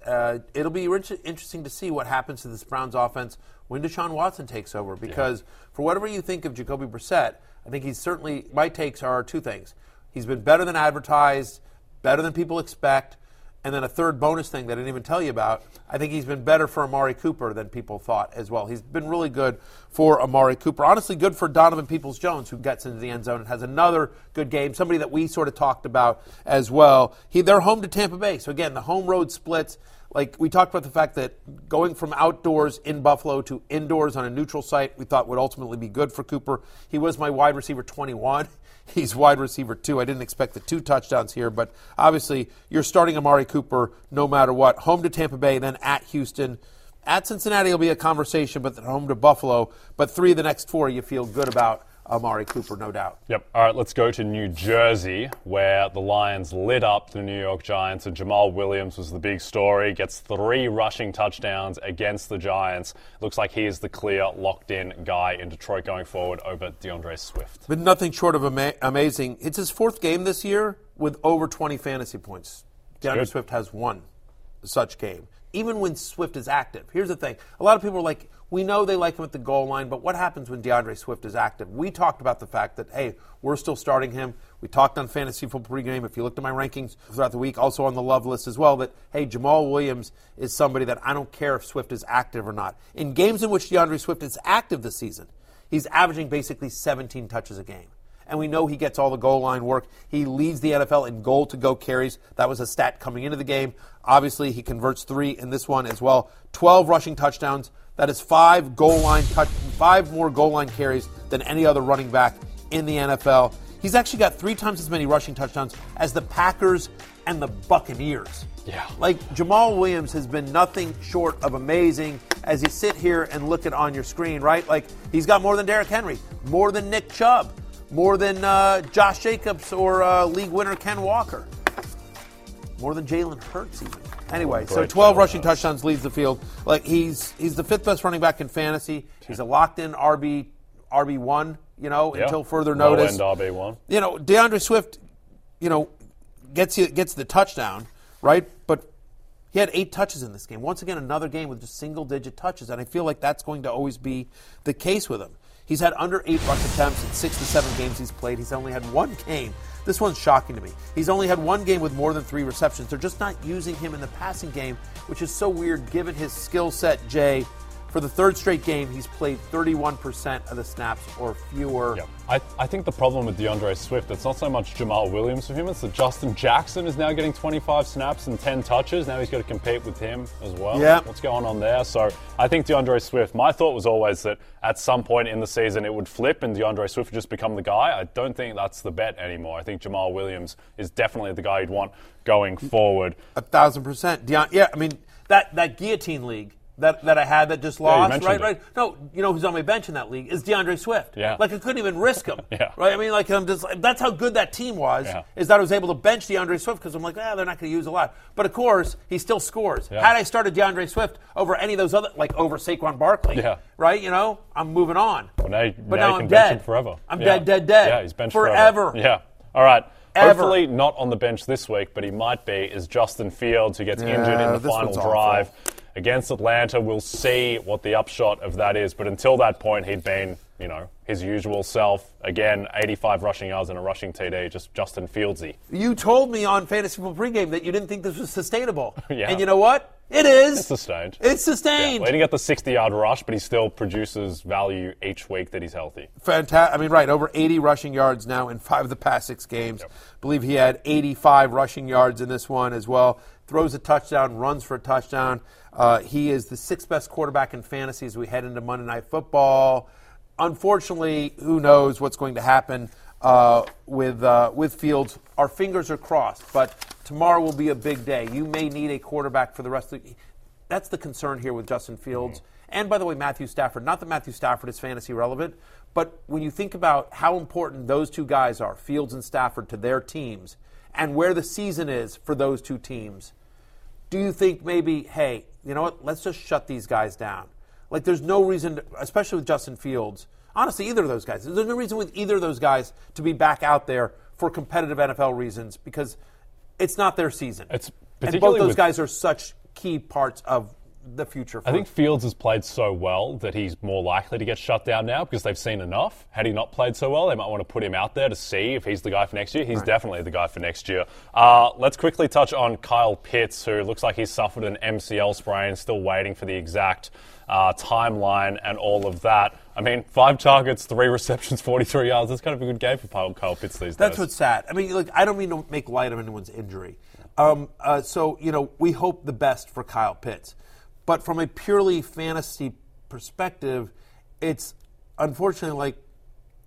It'll be interesting to see what happens to this Browns offense when Deshaun Watson takes over, because for whatever you think of Jacoby Brissett, I think he's certainly, my takes are two things. He's been better than advertised, better than people expect, and then a third bonus thing that I didn't even tell you about, I think he's been better for Amari Cooper than people thought as well. He's been really good for Amari Cooper. Honestly, good for Donovan Peoples-Jones, who gets into the end zone and has another good game, somebody that we sort of talked about as well. They're home to Tampa Bay. So, again, the home-road splits. Like, we talked about the fact that going from outdoors in Buffalo to indoors on a neutral site we thought would ultimately be good for Cooper. He was my wide receiver 21. He's wide receiver 2. I didn't expect the 2 touchdowns here, but obviously you're starting Amari Cooper no matter what. Home to Tampa Bay, then at Houston. At Cincinnati will be a conversation, but then home to Buffalo. But 3 of the next 4 you feel good about Amari Cooper, no doubt. Yep. All right, let's go to New Jersey, where the Lions lit up the New York Giants, and Jamal Williams was the big story. Gets 3 rushing touchdowns against the Giants. Looks like he is the clear locked-in guy in Detroit going forward over DeAndre Swift. But nothing short of amazing. It's his 4th game this year with over 20 fantasy points. DeAndre Swift has 1 such game, even when Swift is active. Here's the thing. A lot of people are like, we know they like him at the goal line, but what happens when DeAndre Swift is active? We talked about the fact that, hey, we're still starting him. We talked on Fantasy Football Pregame, if you looked at my rankings throughout the week, also on the love list as well, that, hey, Jamal Williams is somebody that I don't care if Swift is active or not. In games in which DeAndre Swift is active this season, he's averaging basically 17 touches a game. And we know he gets all the goal line work. He leads the NFL in goal-to-go carries. That was a stat coming into the game. Obviously, he converts 3 in this one as well. 12 rushing touchdowns. That is 5 more goal line carries than any other running back in the NFL. He's actually got 3 times as many rushing touchdowns as the Packers and the Buccaneers. Yeah. Like, Jamal Williams has been nothing short of amazing as you sit here and look it on your screen, right? Like, he's got more than Derrick Henry, more than Nick Chubb, more than Josh Jacobs or league winner Ken Walker. More than Jalen Hurts even. Anyway, so 12 rushing touchdowns, leads the field. Like, he's the 5th best running back in fantasy. He's a locked-in RB1, until further notice. Low-end RB1. DeAndre Swift, gets the touchdown, right? But he had 8 touches in this game. Once again, another game with just single-digit touches, and I feel like that's going to always be the case with him. He's had under 8 rush attempts in 6 to 7 games he's played. He's only had 1 game. This one's shocking to me. He's only had 1 game with more than 3 receptions. They're just not using him in the passing game, which is so weird given his skill set, Jay. For the 3rd straight game, he's played 31% of the snaps or fewer. Yep. I think the problem with DeAndre Swift, it's not so much Jamal Williams for him, it's that Justin Jackson is now getting 25 snaps and 10 touches. Now he's got to compete with him as well. Yep. What's going on there? So I think DeAndre Swift, my thought was always that at some point in the season it would flip and DeAndre Swift would just become the guy. I don't think that's the bet anymore. I think Jamal Williams is definitely the guy you'd want going forward. 1,000%. Yeah, I mean, that guillotine league that I had that just lost, right? No, you know who's on my bench in that league is DeAndre Swift. Yeah. Like, I couldn't even risk him, right? I mean, like, I'm just, that's how good that team was, is that I was able to bench DeAndre Swift because I'm like, they're not going to use a lot. But, of course, he still scores. Yeah. Had I started DeAndre Swift over any of those other, like over Saquon Barkley, right? You know, I'm moving on. Well, now you, but now I'm dead. Him forever. I'm dead. Yeah, he's benched forever. Yeah. All right. Hopefully not on the bench this week, but he might be, is Justin Fields, who gets injured in the final drive. Against Atlanta, we'll see what the upshot of that is. But until that point, he'd been, you know, his usual self. Again, 85 rushing yards and a rushing TD, just Justin Fieldsy. You told me on Fantasy Football Pregame that you didn't think this was sustainable. And you know what? It is. It's sustained. It's sustained. Yeah, well, he didn't get the 60-yard rush, but he still produces value each week that he's healthy. Fantastic. I mean, right, over 80 rushing yards now in 5 of the past 6 games. Yep. I believe he had 85 rushing yards in this one as well. Throws a touchdown, runs for a touchdown. He is the 6th best quarterback in fantasy as we head into Monday Night Football. Unfortunately, who knows what's going to happen with Fields. Our fingers are crossed, but tomorrow will be a big day. You may need a quarterback for the rest of the – that's the concern here with Justin Fields. Mm-hmm. And, by the way, Matthew Stafford. Not that Matthew Stafford is fantasy relevant, but when you think about how important those two guys are, Fields and Stafford, to their teams, and where the season is for those two teams, do you think maybe, hey, you know what, let's just shut these guys down? Like, there's no reason, especially with Justin Fields, honestly, either of those guys, there's no reason with either of those guys to be back out there for competitive NFL reasons because it's not their season. And both those guys are such key parts of the future. I think Fields has played so well that he's more likely to get shut down now because they've seen enough. Had he not played so well, they might want to put him out there to see if he's the guy for next year. He's definitely the guy for next year. Let's quickly touch on Kyle Pitts, who looks like he's suffered an MCL sprain, still waiting for the exact timeline and all of that. I mean, 5 targets, 3 receptions, 43 yards. That's kind of a good game for Kyle Pitts these days. That's what's sad. I mean, look, I don't mean to make light of anyone's injury. So, you know, we hope the best for Kyle Pitts. But from a purely fantasy perspective, it's unfortunately like,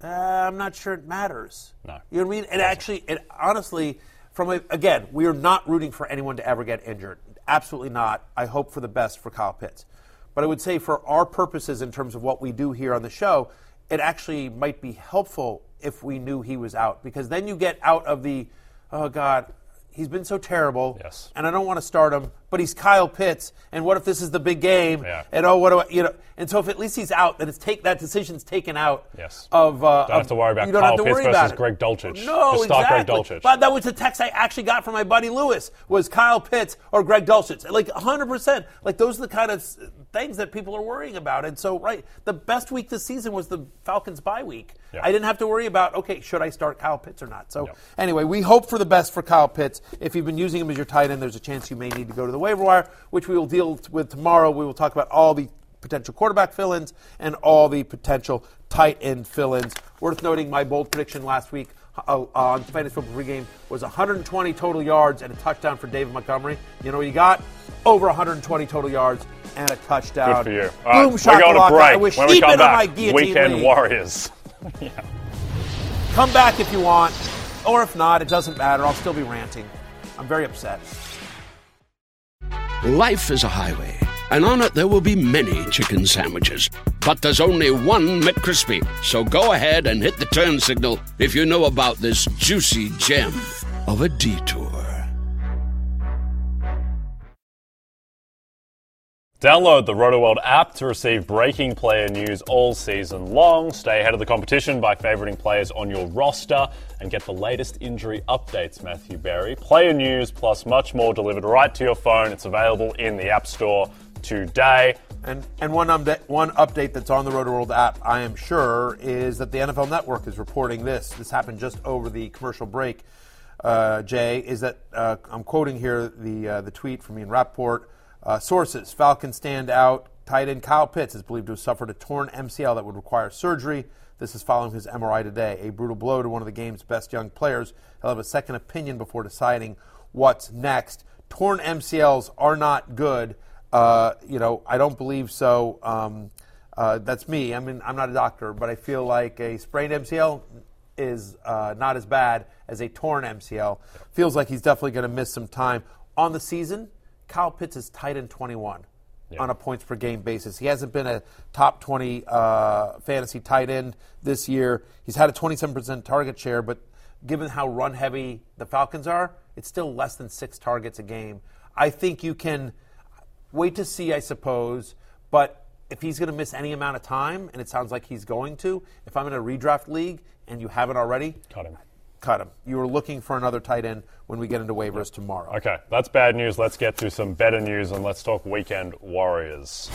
I'm not sure it matters. No. You know what I mean? It actually, honestly, again, we are not rooting for anyone to ever get injured. Absolutely not. I hope for the best for Kyle Pitts. But I would say for our purposes in terms of what we do here on the show, it actually might be helpful if we knew he was out. Because then you get out of the, oh, God, he's been so terrible, and I don't want to start him, but he's Kyle Pitts, and what if this is the big game? Yeah. And what do I, you know? And so if at least he's out, then that decision's taken out of don't have to worry about Kyle Pitts versus Greg Dulcich. No, exactly. Greg Dulcich. But that was the text I actually got from my buddy Lewis, was Kyle Pitts or Greg Dulcich. Like 100%. Like those are the kind of things that people are worrying about. And so, the best week this season was the Falcons bye week. Yeah. I didn't have to worry about, okay, should I start Kyle Pitts or not? So anyway, we hope for the best for Kyle Pitts. If you've been using him as your tight end, there's a chance you may need to go to the waiver wire, which we will deal with tomorrow. We will talk about all the potential quarterback fill-ins and all the potential tight end fill-ins. Worth noting, my bold prediction last week on Fantasy Football Pregame was 120 total yards and a touchdown for David Montgomery. You know what you got? Over 120 total yards and a touchdown. Good for you. All right, we're going to break. I wish when we come back, Weekend league. Warriors. Come back if you want. Or if not, it doesn't matter. I'll still be ranting. I'm very upset. Life is a highway, and on it there will be many chicken sandwiches. But there's only one McCrispy. So go ahead and hit the turn signal if you know about this juicy gem of a detour. Download the RotoWorld app to receive breaking player news all season long. Stay ahead of the competition by favoriting players on your roster and get the latest injury updates, Matthew Berry. Player news plus much more delivered right to your phone. It's available in the App Store today. And one update that's on the RotoWorld app, I am sure, is that the NFL Network is reporting this. This happened just over the commercial break, Jay, is that I'm quoting here the tweet from Ian Rappaport. Sources, Falcons stand out. Tight end Kyle Pitts is believed to have suffered a torn MCL that would require surgery. This is following his MRI today. A brutal blow to one of the game's best young players. He'll have a second opinion before deciding what's next. Torn MCLs are not good. I don't believe so. That's me. I mean, I'm not a doctor, but I feel like a sprained MCL is not as bad as a torn MCL. Feels like he's definitely going to miss some time on the season. Kyle Pitts is tight end 21. on a points per game basis. He hasn't been a top 20 fantasy tight end this year. He's had a 27% target share, but given how run heavy the Falcons are, it's still less than 6 targets a game. I think you can wait to see, I suppose, but if he's going to miss any amount of time, and it sounds like he's going to, if I'm in a redraft league and you haven't already, cut him. You were looking for another tight end when we get into waivers tomorrow. Okay, that's bad news. Let's get to some better news, and let's talk Weekend Warriors.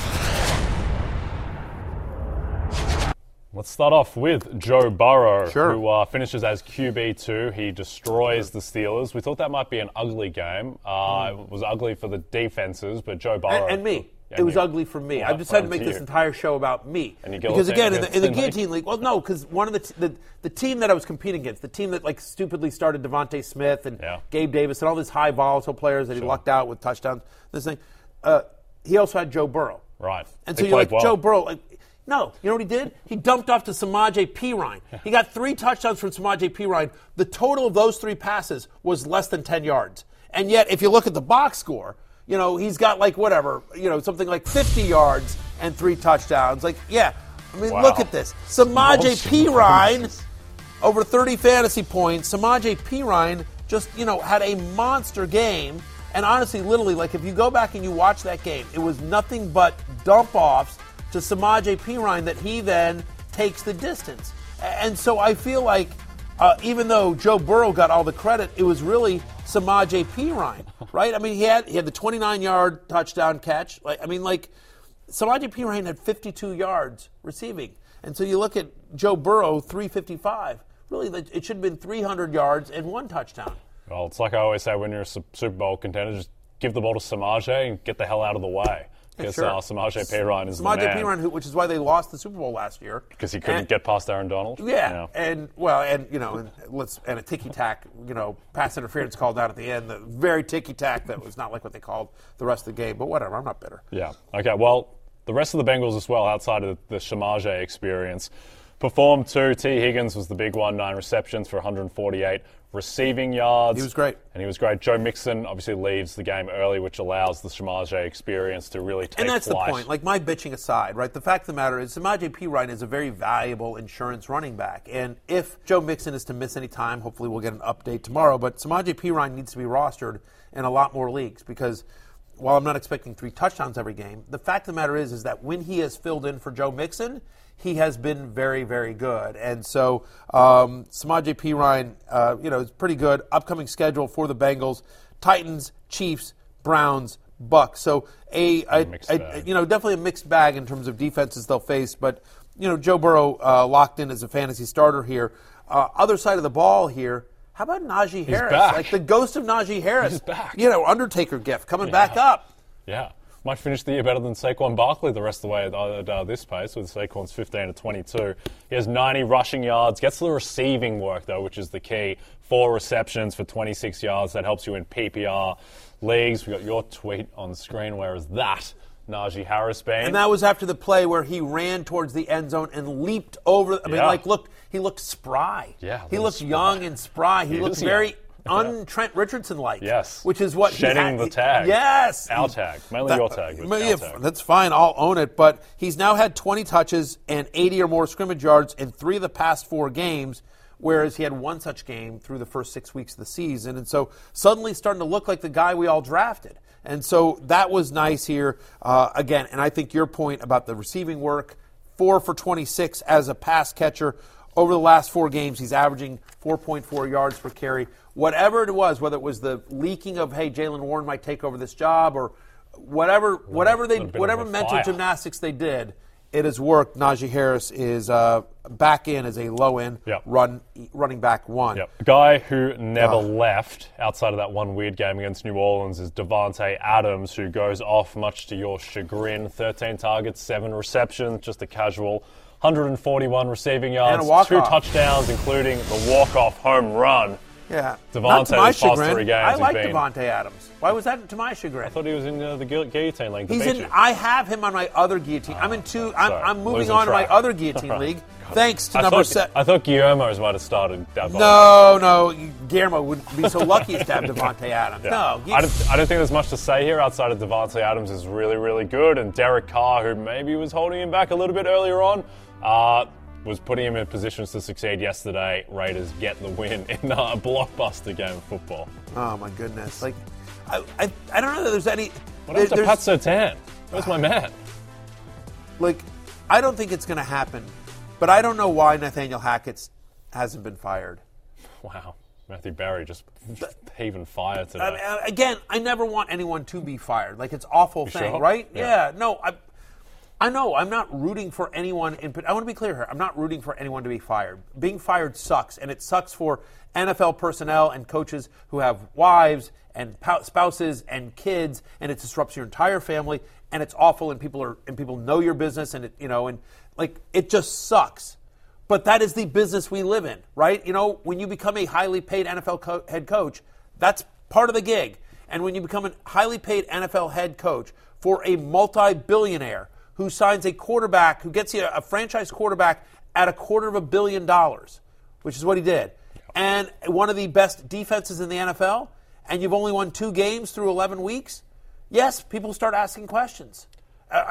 Let's start off with Joe Burrow, who finishes as QB2. He destroys the Steelers. We thought that might be an ugly game. It was ugly for the defenses, but Joe Burrow... And me. It was ugly for me. I've decided to make this entire show about me. Because, again, in the Guillotine League, well, no, because one of the team that I was competing against, the team that, like, stupidly started Devontae Smith and Gabe Davis and all these high volatile players that he lucked out with touchdowns, this thing, he also had Joe Burrow. Right. And so you're like, Joe Burrow... No, you know what he did? He dumped off to Samaje Perine. He got 3 touchdowns from Samaje Perine. The total of those 3 passes was less than 10 yards. And yet, if you look at the box score, you know, he's got like whatever, you know, something like 50 yards and 3 touchdowns. Like, yeah, I mean, look at this. Samaje Perine, over 30 fantasy points. Samaje Perine just, you know, had a monster game. And honestly, literally, like if you go back and you watch that game, it was nothing but dump offs to Samaje Perine that he then takes the distance. And so I feel like even though Joe Burrow got all the credit, it was really Samaje Perine, right? I mean, he had the 29-yard touchdown catch. Like, I mean, like Samaje Perine had 52 yards receiving. And so you look at Joe Burrow, 355. Really, it should have been 300 yards and 1 touchdown. Well, it's like I always say when you're a Super Bowl contender, just give the ball to Samaje and get the hell out of the way. Because Samaje Perine is the man. Samaje Perine, which is why they lost the Super Bowl last year. Because he couldn't get past Aaron Donald. Yeah, you know. and a ticky-tack, you know, pass interference called out at the end. The very ticky-tack that was not like what they called the rest of the game. But whatever, I'm not bitter. Yeah, okay, well, the rest of the Bengals as well, outside of the Samaje experience, performed too. T. Higgins was the big one, 9 receptions for 148 receiving yards. He was great. And he was great. Joe Mixon obviously leaves the game early, which allows the Samaje experience to really take flight. And that's the point. Like, my bitching aside, right, the fact of the matter is Samaje Perine is a very valuable insurance running back. And if Joe Mixon is to miss any time, hopefully we'll get an update tomorrow. But Samaje Perine needs to be rostered in a lot more leagues because while I'm not expecting 3 touchdowns every game, the fact of the matter is that when he has filled in for Joe Mixon, he has been very, very good. And so Samaje Perine, you know, is pretty good. Upcoming schedule for the Bengals, Titans, Chiefs, Browns, Bucks. So definitely a mixed bag in terms of defenses they'll face. But, you know, Joe Burrow locked in as a fantasy starter here. Other side of the ball here, how about Najee Harris? Back. Like the ghost of Najee Harris. He's back. You know, Undertaker gift coming back up. Yeah. Might finish the year better than Saquon Barkley the rest of the way at this pace with Saquon's 15-22. He has 90 rushing yards, gets the receiving work, though, which is the key. 4 receptions for 26 yards. That helps you in PPR leagues. We got your tweet on screen. Where is that? Najee Harris bang. And that was after the play where he ran towards the end zone and leaped over. I mean, he looked spry. Yeah. He looked young and spry. He looked very... Trent Richardson-like. Yes. Which is what shedding the tag. Yes. Our tag. Mainly your tag. Tag. That's fine. I'll own it. But he's now had 20 touches and 80 or more scrimmage yards in 3 of the past 4 games, whereas he had 1 such game through the first 6 weeks of the season. And so suddenly starting to look like the guy we all drafted. And so that was nice here. Again, and I think your point about the receiving work, 4 for 26 as a pass catcher. Over the last 4 games, he's averaging 4.4 yards per carry. Whatever it was, whether it was the leaking of, hey, Jaylen Warren might take over this job or whatever mental gymnastics they did, it has worked. Najee Harris is back in as a low-end running back 1. Yep. A guy who never left outside of that one weird game against New Orleans is Davante Adams, who goes off much to your chagrin. 13 targets, 7 receptions, just a casual 141 receiving yards, 2 touchdowns, including the walk-off home run Yeah. Devontae has lost three games. I like Devontae Adams. Why was that to my chagrin? I thought he was in the guillotine league. He's in. I have him on my other guillotine. I'm in two. I'm moving on to my other guillotine league. Thanks to number 7. I thought Guillermo's might have started that ball. No. Guillermo wouldn't be so lucky as to have Devontae Adams. Yeah. No. I don't think there's much to say here outside of Devontae Adams is really, really good. And Derek Carr, who maybe was holding him back a little bit earlier on, was putting him in positions to succeed yesterday. Raiders get the win in a blockbuster game of football. Oh, my goodness. Like, I don't know that there's any... What happened to Pat Surtain? Where's my man? Like, I don't think it's going to happen, but I don't know why Nathaniel Hackett hasn't been fired. Wow. Matthew Berry just heaving fire today. Again, I never want anyone to be fired. Like, it's an awful thing, sure? Right? Yeah. No, I know. I'm not rooting for anyone. I want to be clear here. I'm not rooting for anyone to be fired. Being fired sucks, and it sucks for NFL personnel and coaches who have wives and spouses and kids, and it disrupts your entire family, and it's awful, and people know your business, and it just sucks. But that is the business we live in, right? You know, when you become a highly paid NFL head coach, that's part of the gig. And when you become a highly paid NFL head coach for a multi-billionaire who signs a quarterback, who gets you a franchise quarterback at $250 million, which is what he did, and one of the best defenses in the NFL, and you've only won 2 games through 11 weeks, yes, people start asking questions.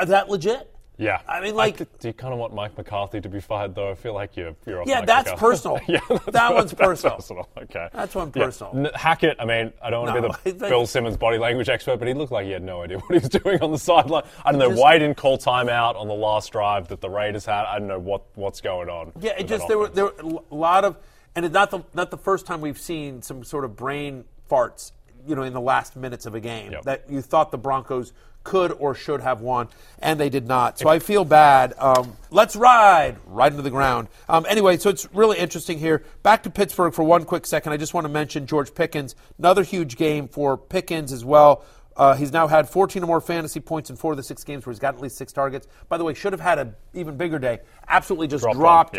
Is that legit? Yeah. I mean, do you kind of want Mike McCarthy to be fired, though? I feel like you're off Mike McCarthy. Yeah, that's personal. That one's personal. Okay. That's one personal. Yeah. Hackett, I mean, I don't want to be the Bill Simmons body language expert, but he looked like he had no idea what he was doing on the sideline. I don't know why he didn't call timeout on the last drive that the Raiders had. I don't know what's going on. Yeah, it just there were a lot of, and it's not the first time we've seen some sort of brain farts, you know, in the last minutes of a game that you thought the Broncos could or should have won, and they did not. So I feel bad. Let's ride right into the ground. Anyway, so it's really interesting here. Back to Pittsburgh for one quick second. I just want to mention George Pickens. Another huge game for Pickens as well. He's now had 14 or more fantasy points in 4 of the 6 games where he's got at least 6 targets. By the way, should have had an even bigger day. Absolutely just dropped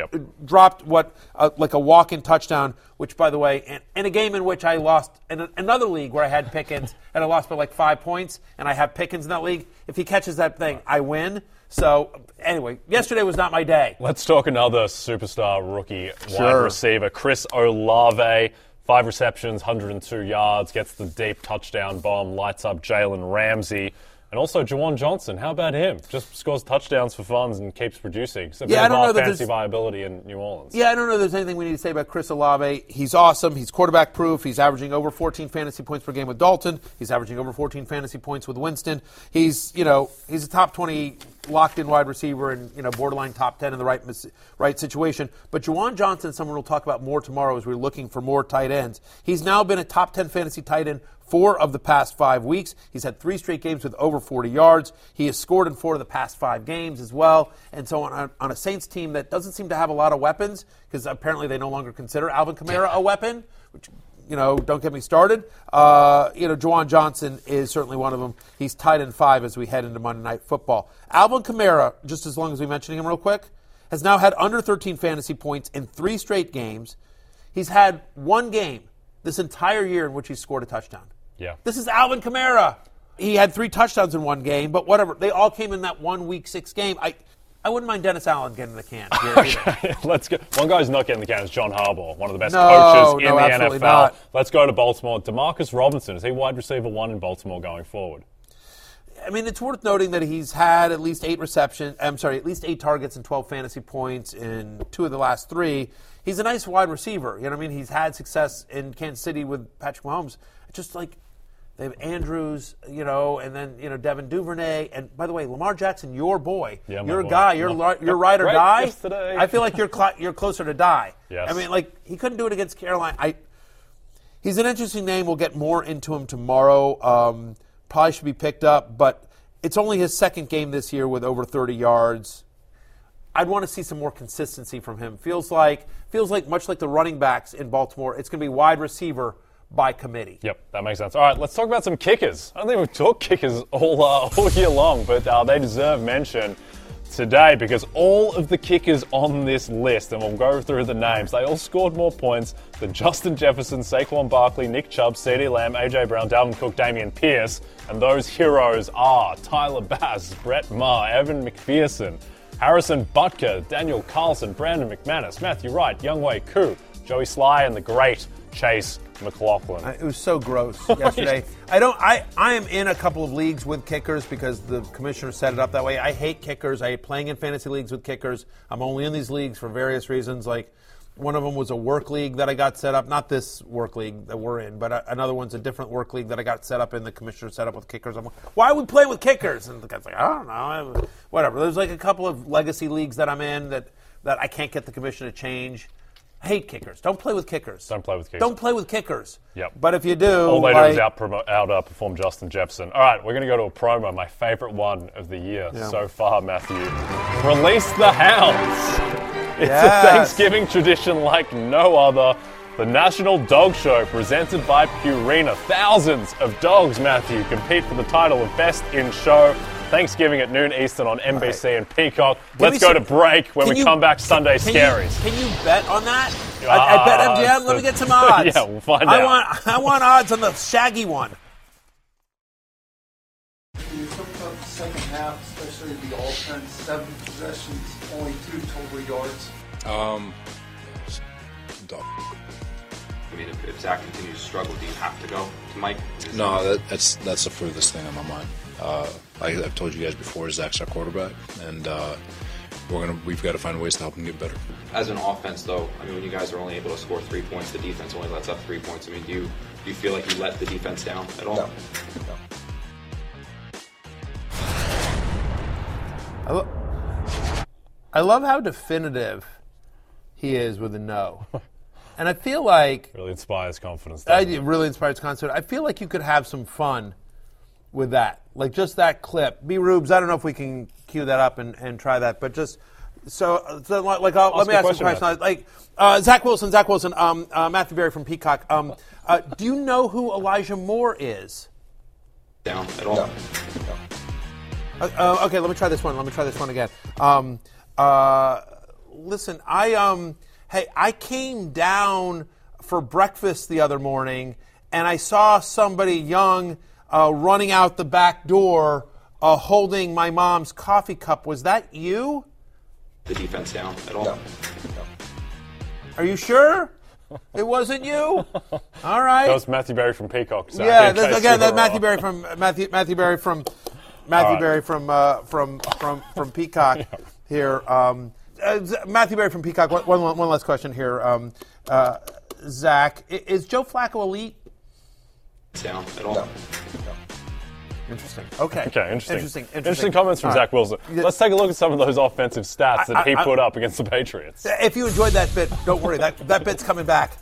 like a walk-in touchdown, which, by the way, in a game in which I lost in another league where I had Pickens and I lost by like 5 points, and I have Pickens in that league. If he catches that thing, I win. So, anyway, yesterday was not my day. Let's talk another superstar rookie wide receiver, Chris Olave. 5 receptions, 102 yards, gets the deep touchdown bomb, lights up Jalen Ramsey. And also Juwan Johnson, how about him? Just scores touchdowns for fun and keeps producing. So I don't know that fantasy viability in New Orleans. Yeah, I don't know if there's anything we need to say about Chris Olave. He's awesome. He's quarterback proof. He's averaging over 14 fantasy points per game with Dalton. He's averaging over 14 fantasy points with Winston. He's, he's a top 20 locked-in wide receiver and, borderline top 10 in the right situation. But Juwan Johnson, someone we'll talk about more tomorrow as we're looking for more tight ends. He's now been a top 10 fantasy tight end 4 of the past 5 weeks. He's had 3 straight games with over 40 yards. He has scored in 4 of the past 5 games as well. And so on a Saints team that doesn't seem to have a lot of weapons, because apparently they no longer consider Alvin Kamara a weapon, which, don't get me started. Juwan Johnson is certainly one of them. He's tied in 5 as we head into Monday Night Football. Alvin Kamara, just as long as we mention him real quick, has now had under 13 fantasy points in 3 straight games. He's had 1 game this entire year in which he scored a touchdown. Yeah. This is Alvin Kamara. He had 3 touchdowns in 1 game, but whatever. They all came in that 1 Week 6 game. I wouldn't mind Dennis Allen getting the can. Okay, let's go. One guy's not getting the can is John Harbaugh, one of the best coaches in the NFL. Not. Let's go to Baltimore. DeMarcus Robinson, is he wide receiver 1 in Baltimore going forward? I mean, it's worth noting that he's had at least 8 targets and 12 fantasy points in 2 of the last 3. He's a nice wide receiver. You know what I mean? He's had success in Kansas City with Patrick Mahomes. Just like they have Andrews, and then, Devin Duvernay. And, by the way, Lamar Jackson, your boy. Yeah, your guy. Your ride or die. Yesterday. I feel like you're closer to die. Yes. I mean, he couldn't do it against Carolina. He's an interesting name. We'll get more into him tomorrow. Probably should be picked up, but it's only his 2nd game this year with over 30 yards. I'd want to see some more consistency from him. Feels like much like the running backs in Baltimore, it's going to be wide receiver by committee. Yep, that makes sense. All right, let's talk about some kickers. I don't think we've talked kickers all year long, but they deserve mention. today because all of the kickers on this list, and we'll go through the names, they all scored more points than Justin Jefferson, Saquon Barkley, Nick Chubb, CeeDee Lamb, AJ Brown, Dalvin Cook, Damian Pierce, and those heroes are Tyler Bass, Brett Maher, Evan McPherson, Harrison Butker, Daniel Carlson, Brandon McManus, Matthew Wright, Younghoe Koo, Joey Sly, and the great Chase McLaughlin. It was so gross yesterday. I am in a couple of leagues with kickers because the commissioner set it up that way. I hate kickers. I hate playing in fantasy leagues with kickers. I'm only in these leagues for various reasons. Like, one of them was a work league that I got set up. Not this work league that we're in, but another one's a different work league that I got set up in. The commissioner set up with kickers. I'm like, why would we play with kickers? And the guy's like, I don't know. Whatever. There's like a couple of legacy leagues that I'm in that I can't get the commissioner to change. I hate kickers. Don't play with kickers. Yep. But if you do, all they do is outperform Justin Jefferson. All right, we're going to go to a promo, my favorite one of the year so far, Matthew. Release the hounds. It's a Thanksgiving tradition like no other. The National Dog Show, presented by Purina. Thousands of dogs, Matthew, compete for the title of Best in Show. Thanksgiving at noon Eastern on NBC and Peacock. Let's go to break. When we come back, Sunday Scaries. Can you bet on that? I bet MGM. Let me get some odds. Yeah, we'll find out. I want odds on the shaggy one. You talk about the second half, especially the offense, 7 possessions, only 2 total yards. I mean, if Zach continues to struggle, do you have to go to Mike? No, that's the furthest thing on my mind. I've told you guys before, Zach's our quarterback, and we've got to find ways to help him get better. As an offense, though, I mean, when you guys are only able to score 3 points, the defense only lets up 3 points. I mean, do you feel like you let the defense down at all? No. I love how definitive he is with a no. And I feel like... Really inspires confidence. It really inspires confidence. I feel like you could have some fun with that. Like, just that clip. B-Rubes, I don't know if we can cue that up and try that, but just... So like, let me ask you a question. Like, Zach Wilson, Matthew Berry from Peacock. Do you know who Elijah Moore is? Down at all. No. Okay, let me try this one. Let me try this one again. Listen, I came down for breakfast the other morning, and I saw somebody young... running out the back door, holding my mom's coffee cup. Was that you? The defense down at all? No. Are you sure it wasn't you? All right. That was Matthew Berry from Peacock. So yeah, that's Matthew Berry from Peacock here. Matthew Berry from Peacock. One last question here. Zach, is Joe Flacco elite? Down at all? No. Interesting. Okay. Interesting comments from Zach Wilson. Let's take a look at some of those offensive stats that he put up against the Patriots. If you enjoyed that bit, don't worry. That bit's coming back.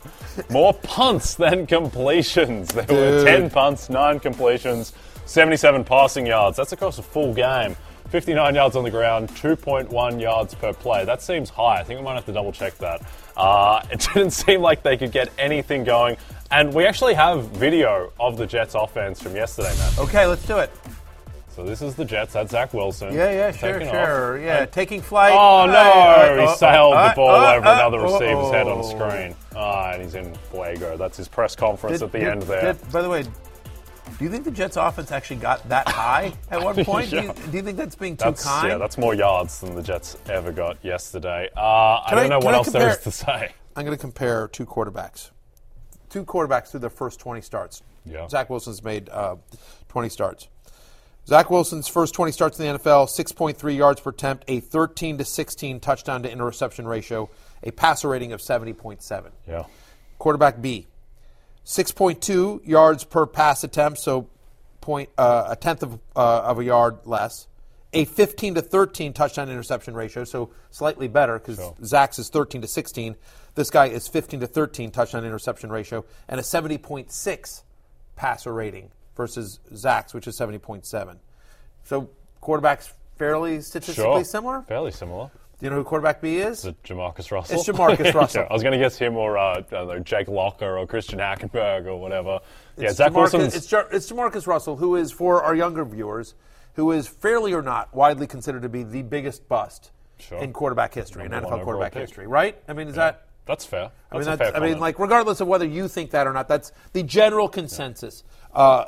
More punts than completions. There were 10 punts, 9 completions, 77 passing yards. That's across a full game. 59 yards on the ground, 2.1 yards per play. That seems high. I think we might have to double check that. It didn't seem like they could get anything going. And we actually have video of the Jets offense from yesterday, Matt. Okay, let's do it. So this is the Jets. That's Zach Wilson. Yeah, sure. Off. Yeah, taking flight. Oh, no. He sailed the ball over another receiver's head on the screen. And he's in Fuego. That's his press conference at the end there. By the way, do you think the Jets offense actually got that high at one point? Yeah. Do you think that's being too kind? Yeah, that's more yards than the Jets ever got yesterday. I don't know what else there is to say. I'm going to compare two quarterbacks through their first 20 starts. Yeah. Zach Wilson's made 20 starts. Zach Wilson's first 20 starts in the NFL, 6.3 yards per attempt, a 13-16 touchdown to interception ratio, a passer rating of 70.7. Yeah. Quarterback B, 6.2 yards per pass attempt, so a tenth of a yard less, a 15-13 touchdown to interception ratio, so slightly better because Zach's is 13-16. This guy is 15-13 touchdown interception ratio and a 70.6 passer rating versus Zach's, which is 70.7. So quarterbacks fairly statistically similar? Fairly similar. Do you know who quarterback B is? Is it Jamarcus Russell? It's Jamarcus Russell. I was going to guess him or Jake Locker or Christian Hackenberg or whatever. It's Zach Wilson. It's Jamarcus Russell, who is, for our younger viewers, who is fairly or not widely considered to be the biggest bust in quarterback history, in NFL quarterback history, right? I mean, is that? That's fair. I mean, regardless of whether you think that or not, that's the general consensus. Yeah.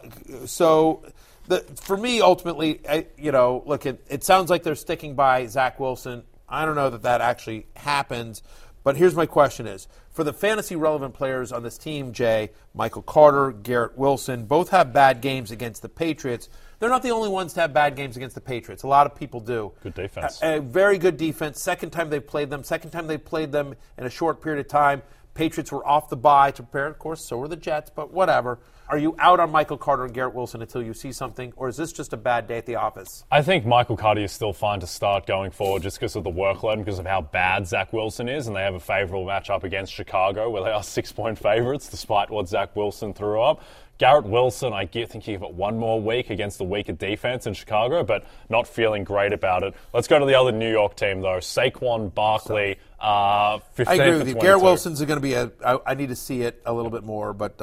For me, ultimately, it sounds like they're sticking by Zach Wilson. I don't know that actually happens. But here's my question is, for the fantasy-relevant players on this team, Jay, Michael Carter, Garrett Wilson, both have bad games against the Patriots. They're not the only ones to have bad games against the Patriots. A lot of people do. Good defense. A very good defense. Second time they played them in a short period of time. Patriots were off the bye to prepare. Of course, so were the Jets, but whatever. Are you out on Michael Carter and Garrett Wilson until you see something, or is this just a bad day at the office? I think Michael Carter is still fine to start going forward just because of the workload and because of how bad Zach Wilson is, and they have a favorable matchup against Chicago where they are 6-point favorites despite what Zach Wilson threw up. Garrett Wilson, I think he gave it one more week against the weaker defense in Chicago, but not feeling great about it. Let's go to the other New York team, though. Saquon Barkley, 15 I agree with you. 22. Garrett Wilson's going to be I need to see it a little bit more, but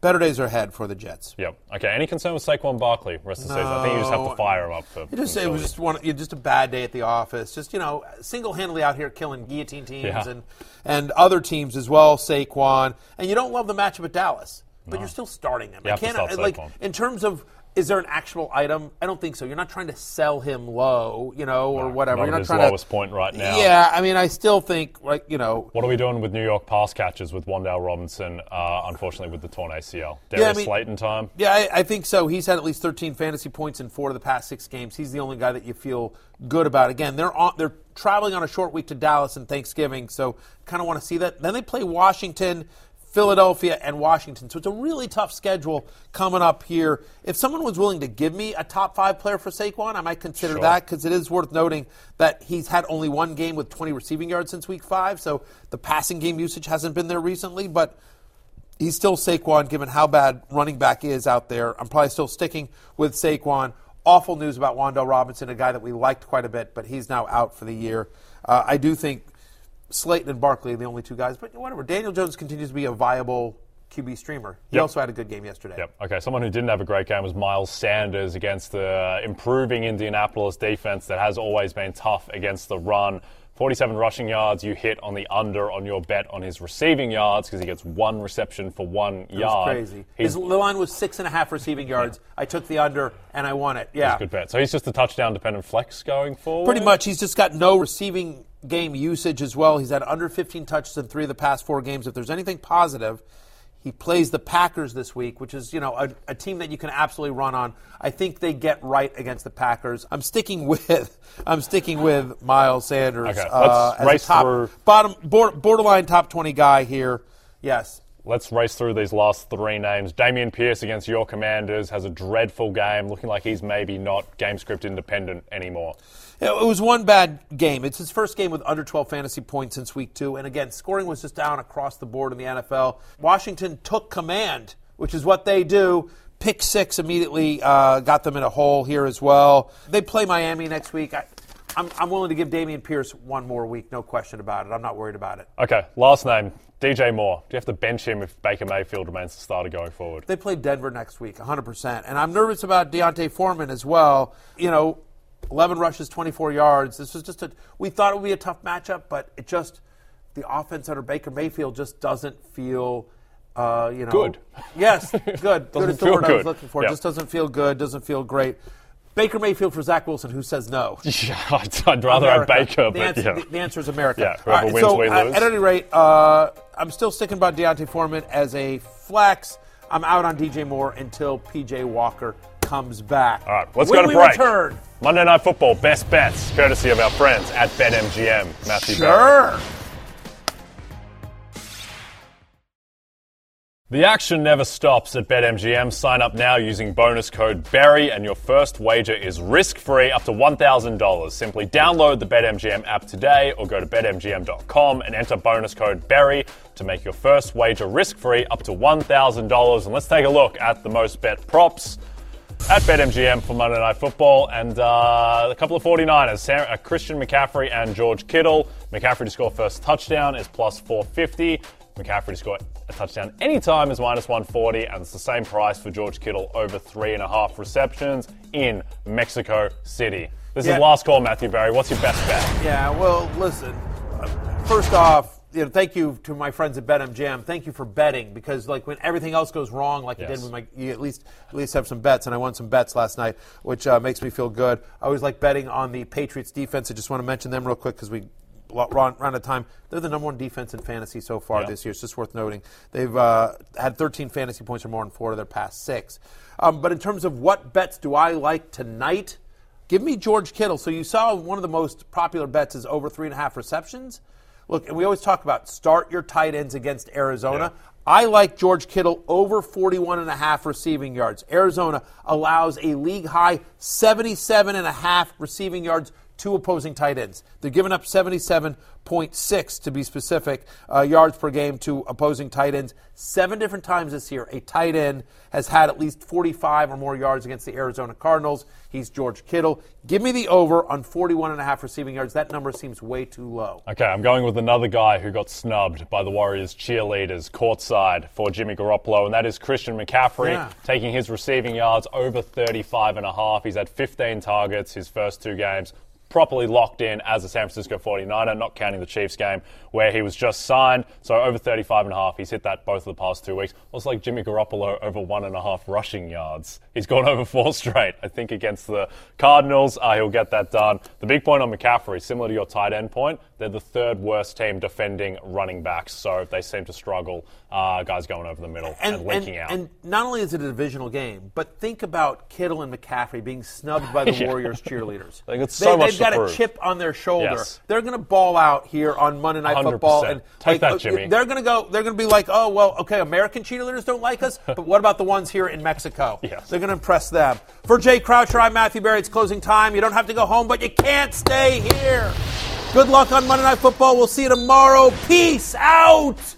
better days are ahead for the Jets. Yep. Okay, any concern with Saquon Barkley rest of the season? I think you just have to fire him up. It was just a bad day at the office. Just, single-handedly out here killing guillotine teams and other teams as well, Saquon. And you don't love the matchup at Dallas. But you're still starting him. In terms of, is there an actual item? I don't think so. You're not trying to sell him low, or whatever. Not you're not his trying lowest to, point right now. Yeah, I mean, I still think, What are we doing with New York pass catchers with Wan'Dale Robinson, unfortunately, with the torn ACL? Slayton time? Yeah, I think so. He's had at least 13 fantasy points in 4 of the past 6 games. He's the only guy that you feel good about. Again, they're traveling on a short week to Dallas and Thanksgiving, so kind of want to see that. Then they play Washington, Philadelphia, and Washington. So it's a really tough schedule coming up here. If someone was willing to give me a top 5 player for Saquon, I might consider that, because it is worth noting that he's had only one game with 20 receiving yards since week 5, so the passing game usage hasn't been there recently, but he's still Saquon given how bad running back is out there. I'm probably still sticking with Saquon. Awful news about Wan'Dale Robinson, a guy that we liked quite a bit, but he's now out for the year. I do think Slayton and Barkley are the only two guys, but whatever. Daniel Jones continues to be a viable QB streamer. He also had a good game yesterday. Yep. Okay, someone who didn't have a great game was Miles Sanders against the improving Indianapolis defense that has always been tough against the run. 47 rushing yards, you hit on the under on your bet on his receiving yards because he gets 1 reception for 1 yard. That's crazy. His line was 6.5 receiving yards. I took the under and I won it. Yeah. That's a good bet. So he's just a touchdown-dependent flex going forward? Pretty much. He's just got no receiving game usage as well. He's had under 15 touches in 3 of the past 4 games. If there's anything positive, he plays the Packers this week, which is, a team that you can absolutely run on. I think they get right against the Packers. I'm sticking with Miles Sanders. Okay, let's race through. Borderline top 20 guy here. Yes. Let's race through these last 3 names. Damian Pierce against your Commanders has a dreadful game, looking like he's maybe not game script independent anymore. It was one bad game. It's his first game with under 12 fantasy points since week 2. And again, scoring was just down across the board in the NFL. Washington took command, which is what they do. Pick 6 immediately got them in a hole here as well. They play Miami next week. I'm willing to give Damian Pierce one more week, no question about it. I'm not worried about it. Okay, last name, DJ Moore. Do you have to bench him if Baker Mayfield remains the starter going forward? They play Denver next week, 100%. And I'm nervous about Deontay Foreman as well. 11 rushes, 24 yards. This was just we thought it would be a tough matchup, but it just, the offense under Baker Mayfield just doesn't feel good. Yes, good. Good is the word I was looking for. Yep. Just doesn't feel good, doesn't feel great. Baker Mayfield for Zach Wilson, who says no? Yeah, I'd rather have Baker. The answer is America. Yeah, whoever wins, we lose. At any rate, I'm still sticking by Deontay Foreman as a flex. I'm out on DJ Moore until P.J. Walker comes back. All right, let's go to break. Return. Monday Night Football, best bets, courtesy of our friends at BetMGM. Matthew Berry. The action never stops at BetMGM. Sign up now using bonus code BERRY and your first wager is risk-free up to $1,000. Simply download the BetMGM app today or go to BetMGM.com and enter bonus code BERRY to make your first wager risk-free up to $1,000. And let's take a look at the most bet props at BetMGM for Monday Night Football. And a couple of 49ers, Christian McCaffrey and George Kittle. McCaffrey to score first touchdown is plus 450. McCaffrey to score a touchdown anytime is -140, and it's the same price for George Kittle over 3.5 receptions in Mexico City. This is last call, Matthew Berry. What's your best bet? Yeah, well, listen, first off, thank you to my friends at BetMGM. Thank you for betting, because like when everything else goes wrong, like it did with my, you at least have some bets, and I won some bets last night, which makes me feel good. I always like betting on the Patriots defense. I just want to mention them real quick because we run out of time. They're the number one defense in fantasy so far this year. It's just worth noting. They've had 13 fantasy points or more in 4 of their past 6. But in terms of what bets do I like tonight, give me George Kittle. So you saw one of the most popular bets is over 3.5 receptions. Look, and we always talk about start your tight ends against Arizona. Yeah. I like George Kittle over 41.5 receiving yards. Arizona allows a league-high 77.5 receiving yards to opposing tight ends. They're giving up 77.6, to be specific, yards per game to opposing tight ends. 7 different times this year, a tight end has had at least 45 or more yards against the Arizona Cardinals. He's George Kittle. Give me the over on 41.5 receiving yards. That number seems way too low. Okay, I'm going with another guy who got snubbed by the Warriors cheerleaders courtside for Jimmy Garoppolo, and that is Christian McCaffrey, taking his receiving yards over 35.5. He's had 15 targets his first 2 games. Properly locked in as a San Francisco 49er, not counting the Chiefs game where he was just signed. So over 35.5, he's hit that both of the past 2 weeks. Also like Jimmy Garoppolo, over 1.5 rushing yards. He's gone over 4 straight, I think, against the Cardinals. He'll get that done. The big point on McCaffrey, similar to your tight end point, they're the 3rd worst team defending running backs. So they seem to struggle, guys going over the middle and leaking out. And not only is it a divisional game, but think about Kittle and McCaffrey being snubbed by the Warriors cheerleaders. I think it's so much. Got a chip on their shoulder. Yes. They're going to ball out here on Monday Night 100%. Football, and take that, Jimmy. They're going to go. They're going to be like, oh well, okay, American cheerleaders don't like us, but what about the ones here in Mexico? Yes. They're going to impress them. For Jay Croucher, I'm Matthew Berry. It's closing time. You don't have to go home, but you can't stay here. Good luck on Monday Night Football. We'll see you tomorrow. Peace out.